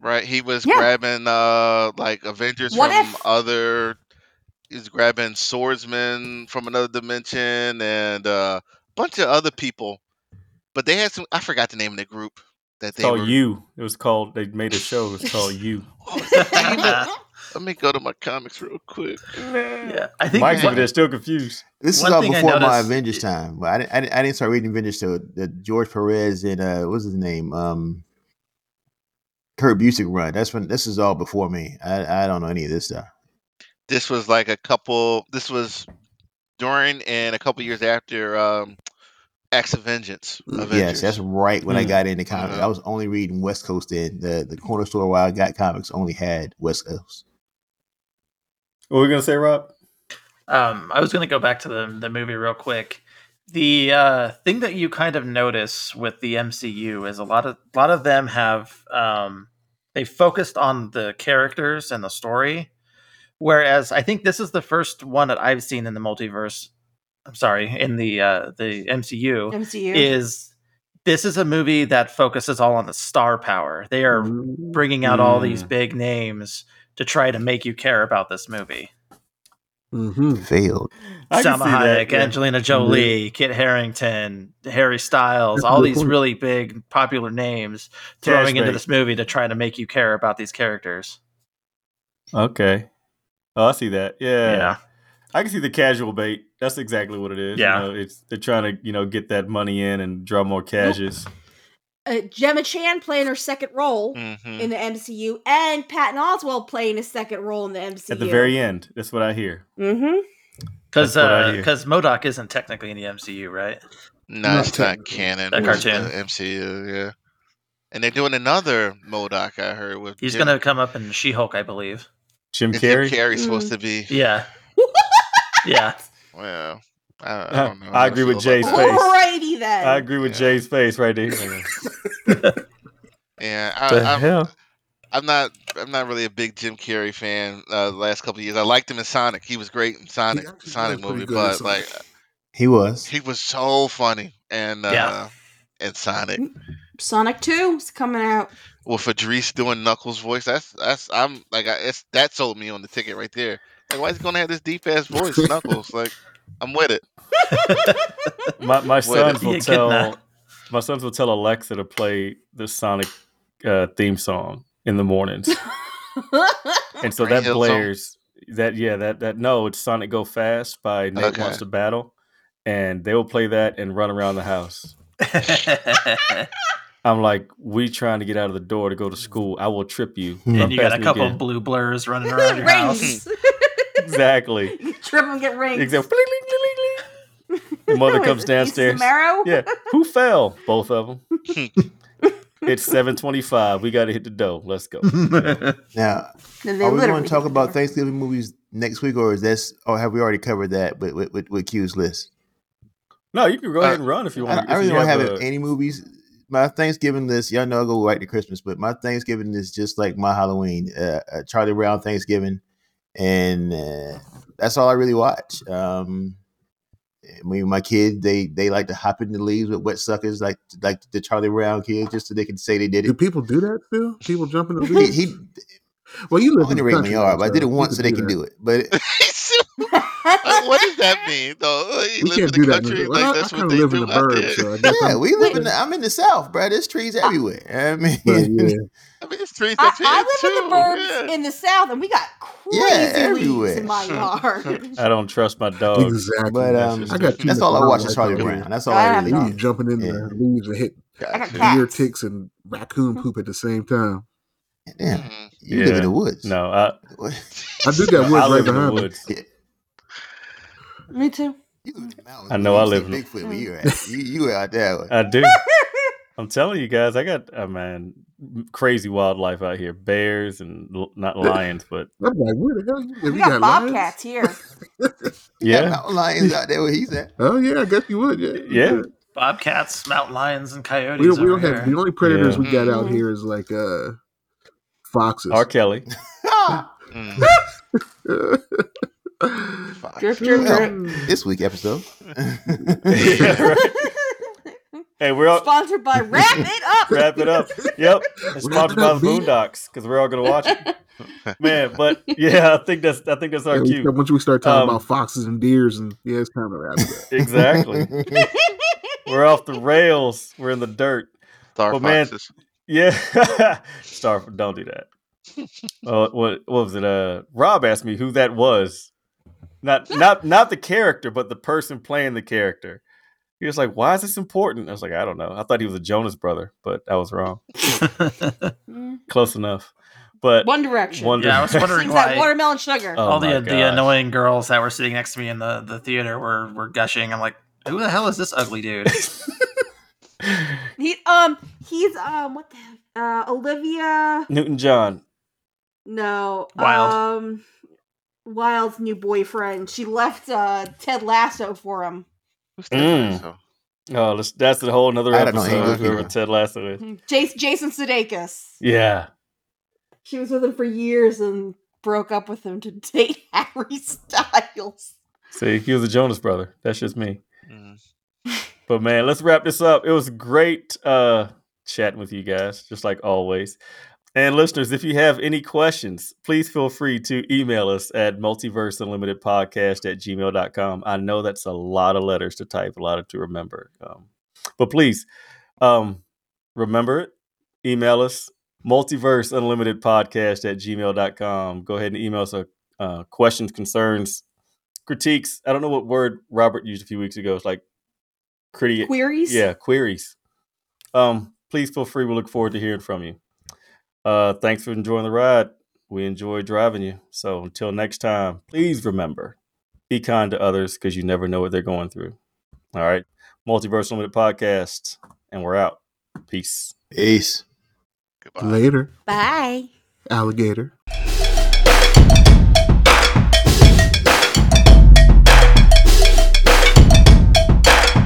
Right. He was yeah. grabbing uh like Avengers what from if? other. He was grabbing swordsmen from another dimension and uh, a bunch of other people. But they had some. I forgot the name of the group that they. It's called were... You. It was called. They made a show. It was called You. Let me go to my comics real quick. Yeah, I think Mike's over there still confused. This one is all before my Avengers time. But I didn't. I didn't, I didn't start reading Avengers till the George Perez and uh, what's his name? Um, Kurt Busiek run. That's when. This is all before me. I, I don't know any of this stuff. This was like a couple. This was during and a couple years after. Um, Acts of Vengeance. Avengers. Yes, that's right when mm. I got into comics. Mm-hmm. I was only reading West Coast then. The the corner store where I got comics only had West Coast. What were we going to say, Rob? Um, I was going to go back to the, the movie real quick. The uh, thing that you kind of notice with the M C U is a lot of a lot of them have um, they focused on the characters and the story, whereas I think this is the first one that I've seen in the multiverse. I'm sorry, in the uh, the M C U, M C U is this is a movie that focuses all on the star power. They are mm. bringing out mm. all these big names to try to make you care about this movie. Mm-hmm. Failed. Salma Hayek, yeah. Angelina Jolie, mm-hmm. Kit Harington, Harry Styles, all these really big popular names throwing Cash into this movie to try to make you care about these characters. Okay. Oh, I see that. Yeah. yeah. I can see the casual bait. That's exactly what it is. Yeah. You know, it's, they're trying to, you know, get that money in and draw more cashes. Uh, Gemma Chan playing her second role mm-hmm. in the M C U, and Patton Oswalt playing his second role in the M C U at the very end. That's what I hear. Mm-hmm. Because because uh, MODOK isn't technically in the M C U, right? No, no it's not canon. That cartoon M C U, yeah. And they're doing another MODOK. I heard with he's Jim. Gonna come up in She-Hulk, I believe. Jim Carrey. Jim Carrey's mm. supposed to be. Yeah. yeah. Wow. I, I don't know. I, I agree with Jay's face. Alrighty then. I agree with yeah. Jay's face right there. yeah, I, the I'm, hell? I'm not. I'm not really a big Jim Carrey fan. Uh, the last couple of years, I liked him in Sonic. He was great in Sonic. He, Sonic movie, but Sonic. like he was. He was so funny, and uh, yeah. and Sonic. Sonic two is coming out. Well, Idris doing Knuckles' voice. That's that's. I'm like. I, it's, that sold me on the ticket right there. Like, why is he gonna have this deep ass voice, Knuckles? Like. I'm with it. my my sons will tell my sons will tell Alexa to play the Sonic uh, theme song in the mornings, and so that blares that yeah that that no it's Sonic Go Fast by Nate okay. Wants to Battle, and they will play that and run around the house. I'm like, we trying to get out of the door to go to school. I will trip you. And run you got a couple again. blue blurs running around your house. Exactly. You trip and get rings. Exactly. The mother comes downstairs. Yeah. Who fell? Both of them. It's seven twenty-five. We got to hit the dough. Let's go. Now, are we going to talk about Thanksgiving movies next week, or is this? Or have we already covered that with with, with, with Q's list? No, you can go ahead uh, and run if you want. I, I really don't have, have a, any movies. My Thanksgiving list, y'all know I go right to Christmas, but my Thanksgiving is just like my Halloween. Uh, uh, Charlie Brown Thanksgiving. And uh, that's all I really watch. Um, I mean, my kid, they they like to hop in the leaves with wet suckers, like like the Charlie Brown kid, just so they can say they did it. Do people do that still? People jump in the leaves? he, he, well, you live in the country. Are, but I did it once so they can that. do it. But it, what does that mean, though? You we live can't in the do country, that. Like, well, that's I, I what they live do. In the burbs, so I guess yeah, I'm, we live in. The, I'm in the South, bro. There's trees everywhere. I mean, yeah. I mean, there's trees. I, I live too. in the burbs yeah. in the South, and we got crazy yeah, leaves in my yard. I don't trust my dog. Exactly. But um, I got that's all I watch is Charlie Brown. That's all I really watch. Jumping in the leaves and hit deer ticks and raccoon poop at the same time. Damn, you live in the woods. No, I I do got woods right behind me. Me too. I know I live in Bigfoot where you're at. You, you were out there. I do. I'm telling you guys, I got oh man, crazy wildlife out here. Bears and l- not lions, but I'm like, where the hell? You we, we got, got bobcats here. yeah, mountain lions out there where he's at. Oh yeah, I guess you would. Yeah, yeah. Bobcats, mountain lions, and coyotes. We don't, we don't have here. The only predators yeah. we got out here is like uh, foxes. R. Kelly. mm. Drift, drift, well, this week episode. yeah, right. Hey, we're all sponsored by Wrap It Up. Wrap It Up. Yep, it's sponsored by the Boondocks because we're all gonna watch it, man. But yeah, I think that's I think that's our yeah, cue. Once we start talking um, about foxes and deers, and yeah, it's time to wrap it up. Exactly. We're off the rails. We're in the dirt. Star but foxes. Man, yeah. Star. Don't do that. Uh, what, what was it? Uh, Rob asked me who that was. Not not not the character, but the person playing the character. He was like, why is this important? I was like, I don't know. I thought he was a Jonas brother, but I was wrong. Close enough. But One Direction. One yeah, direction. I was wondering why. That watermelon sugar. Oh, all the, the annoying girls that were sitting next to me in the, the theater were, were gushing. I'm like, who the hell is this ugly dude? he um he's um what the heck? Uh, Olivia Newton-John. No. Wild. Um Wilde's new boyfriend. She left uh, Ted Lasso for him. Who's Ted mm. Lasso? Oh, let's, that's a whole another episode. Whoever Ted Lasso is. Jason, Jason Sudeikis. Yeah. She was with him for years and broke up with him to date Harry Styles. See, he was a Jonas brother. That's just me. Mm. But man, let's wrap this up. It was great uh, chatting with you guys, just like always. And listeners, if you have any questions, please feel free to email us at multiverse unlimited podcast at gmail dot com. I know that's a lot of letters to type, a lot of to remember. Um, but please um, remember it. Email us, multiverse unlimited podcast at gmail dot com. Go ahead and email us a, uh, questions, concerns, critiques. I don't know what word Robert used a few weeks ago. It's like criti- queries. Yeah, queries. Um, please feel free. We look forward to hearing from you. Uh, thanks for enjoying the ride. We enjoy driving you. So until next time, please remember, be kind to others because you never know what they're going through. All right. Multiverse Limited Podcast. And we're out. Peace. Peace. Goodbye. Later. Bye. Alligator.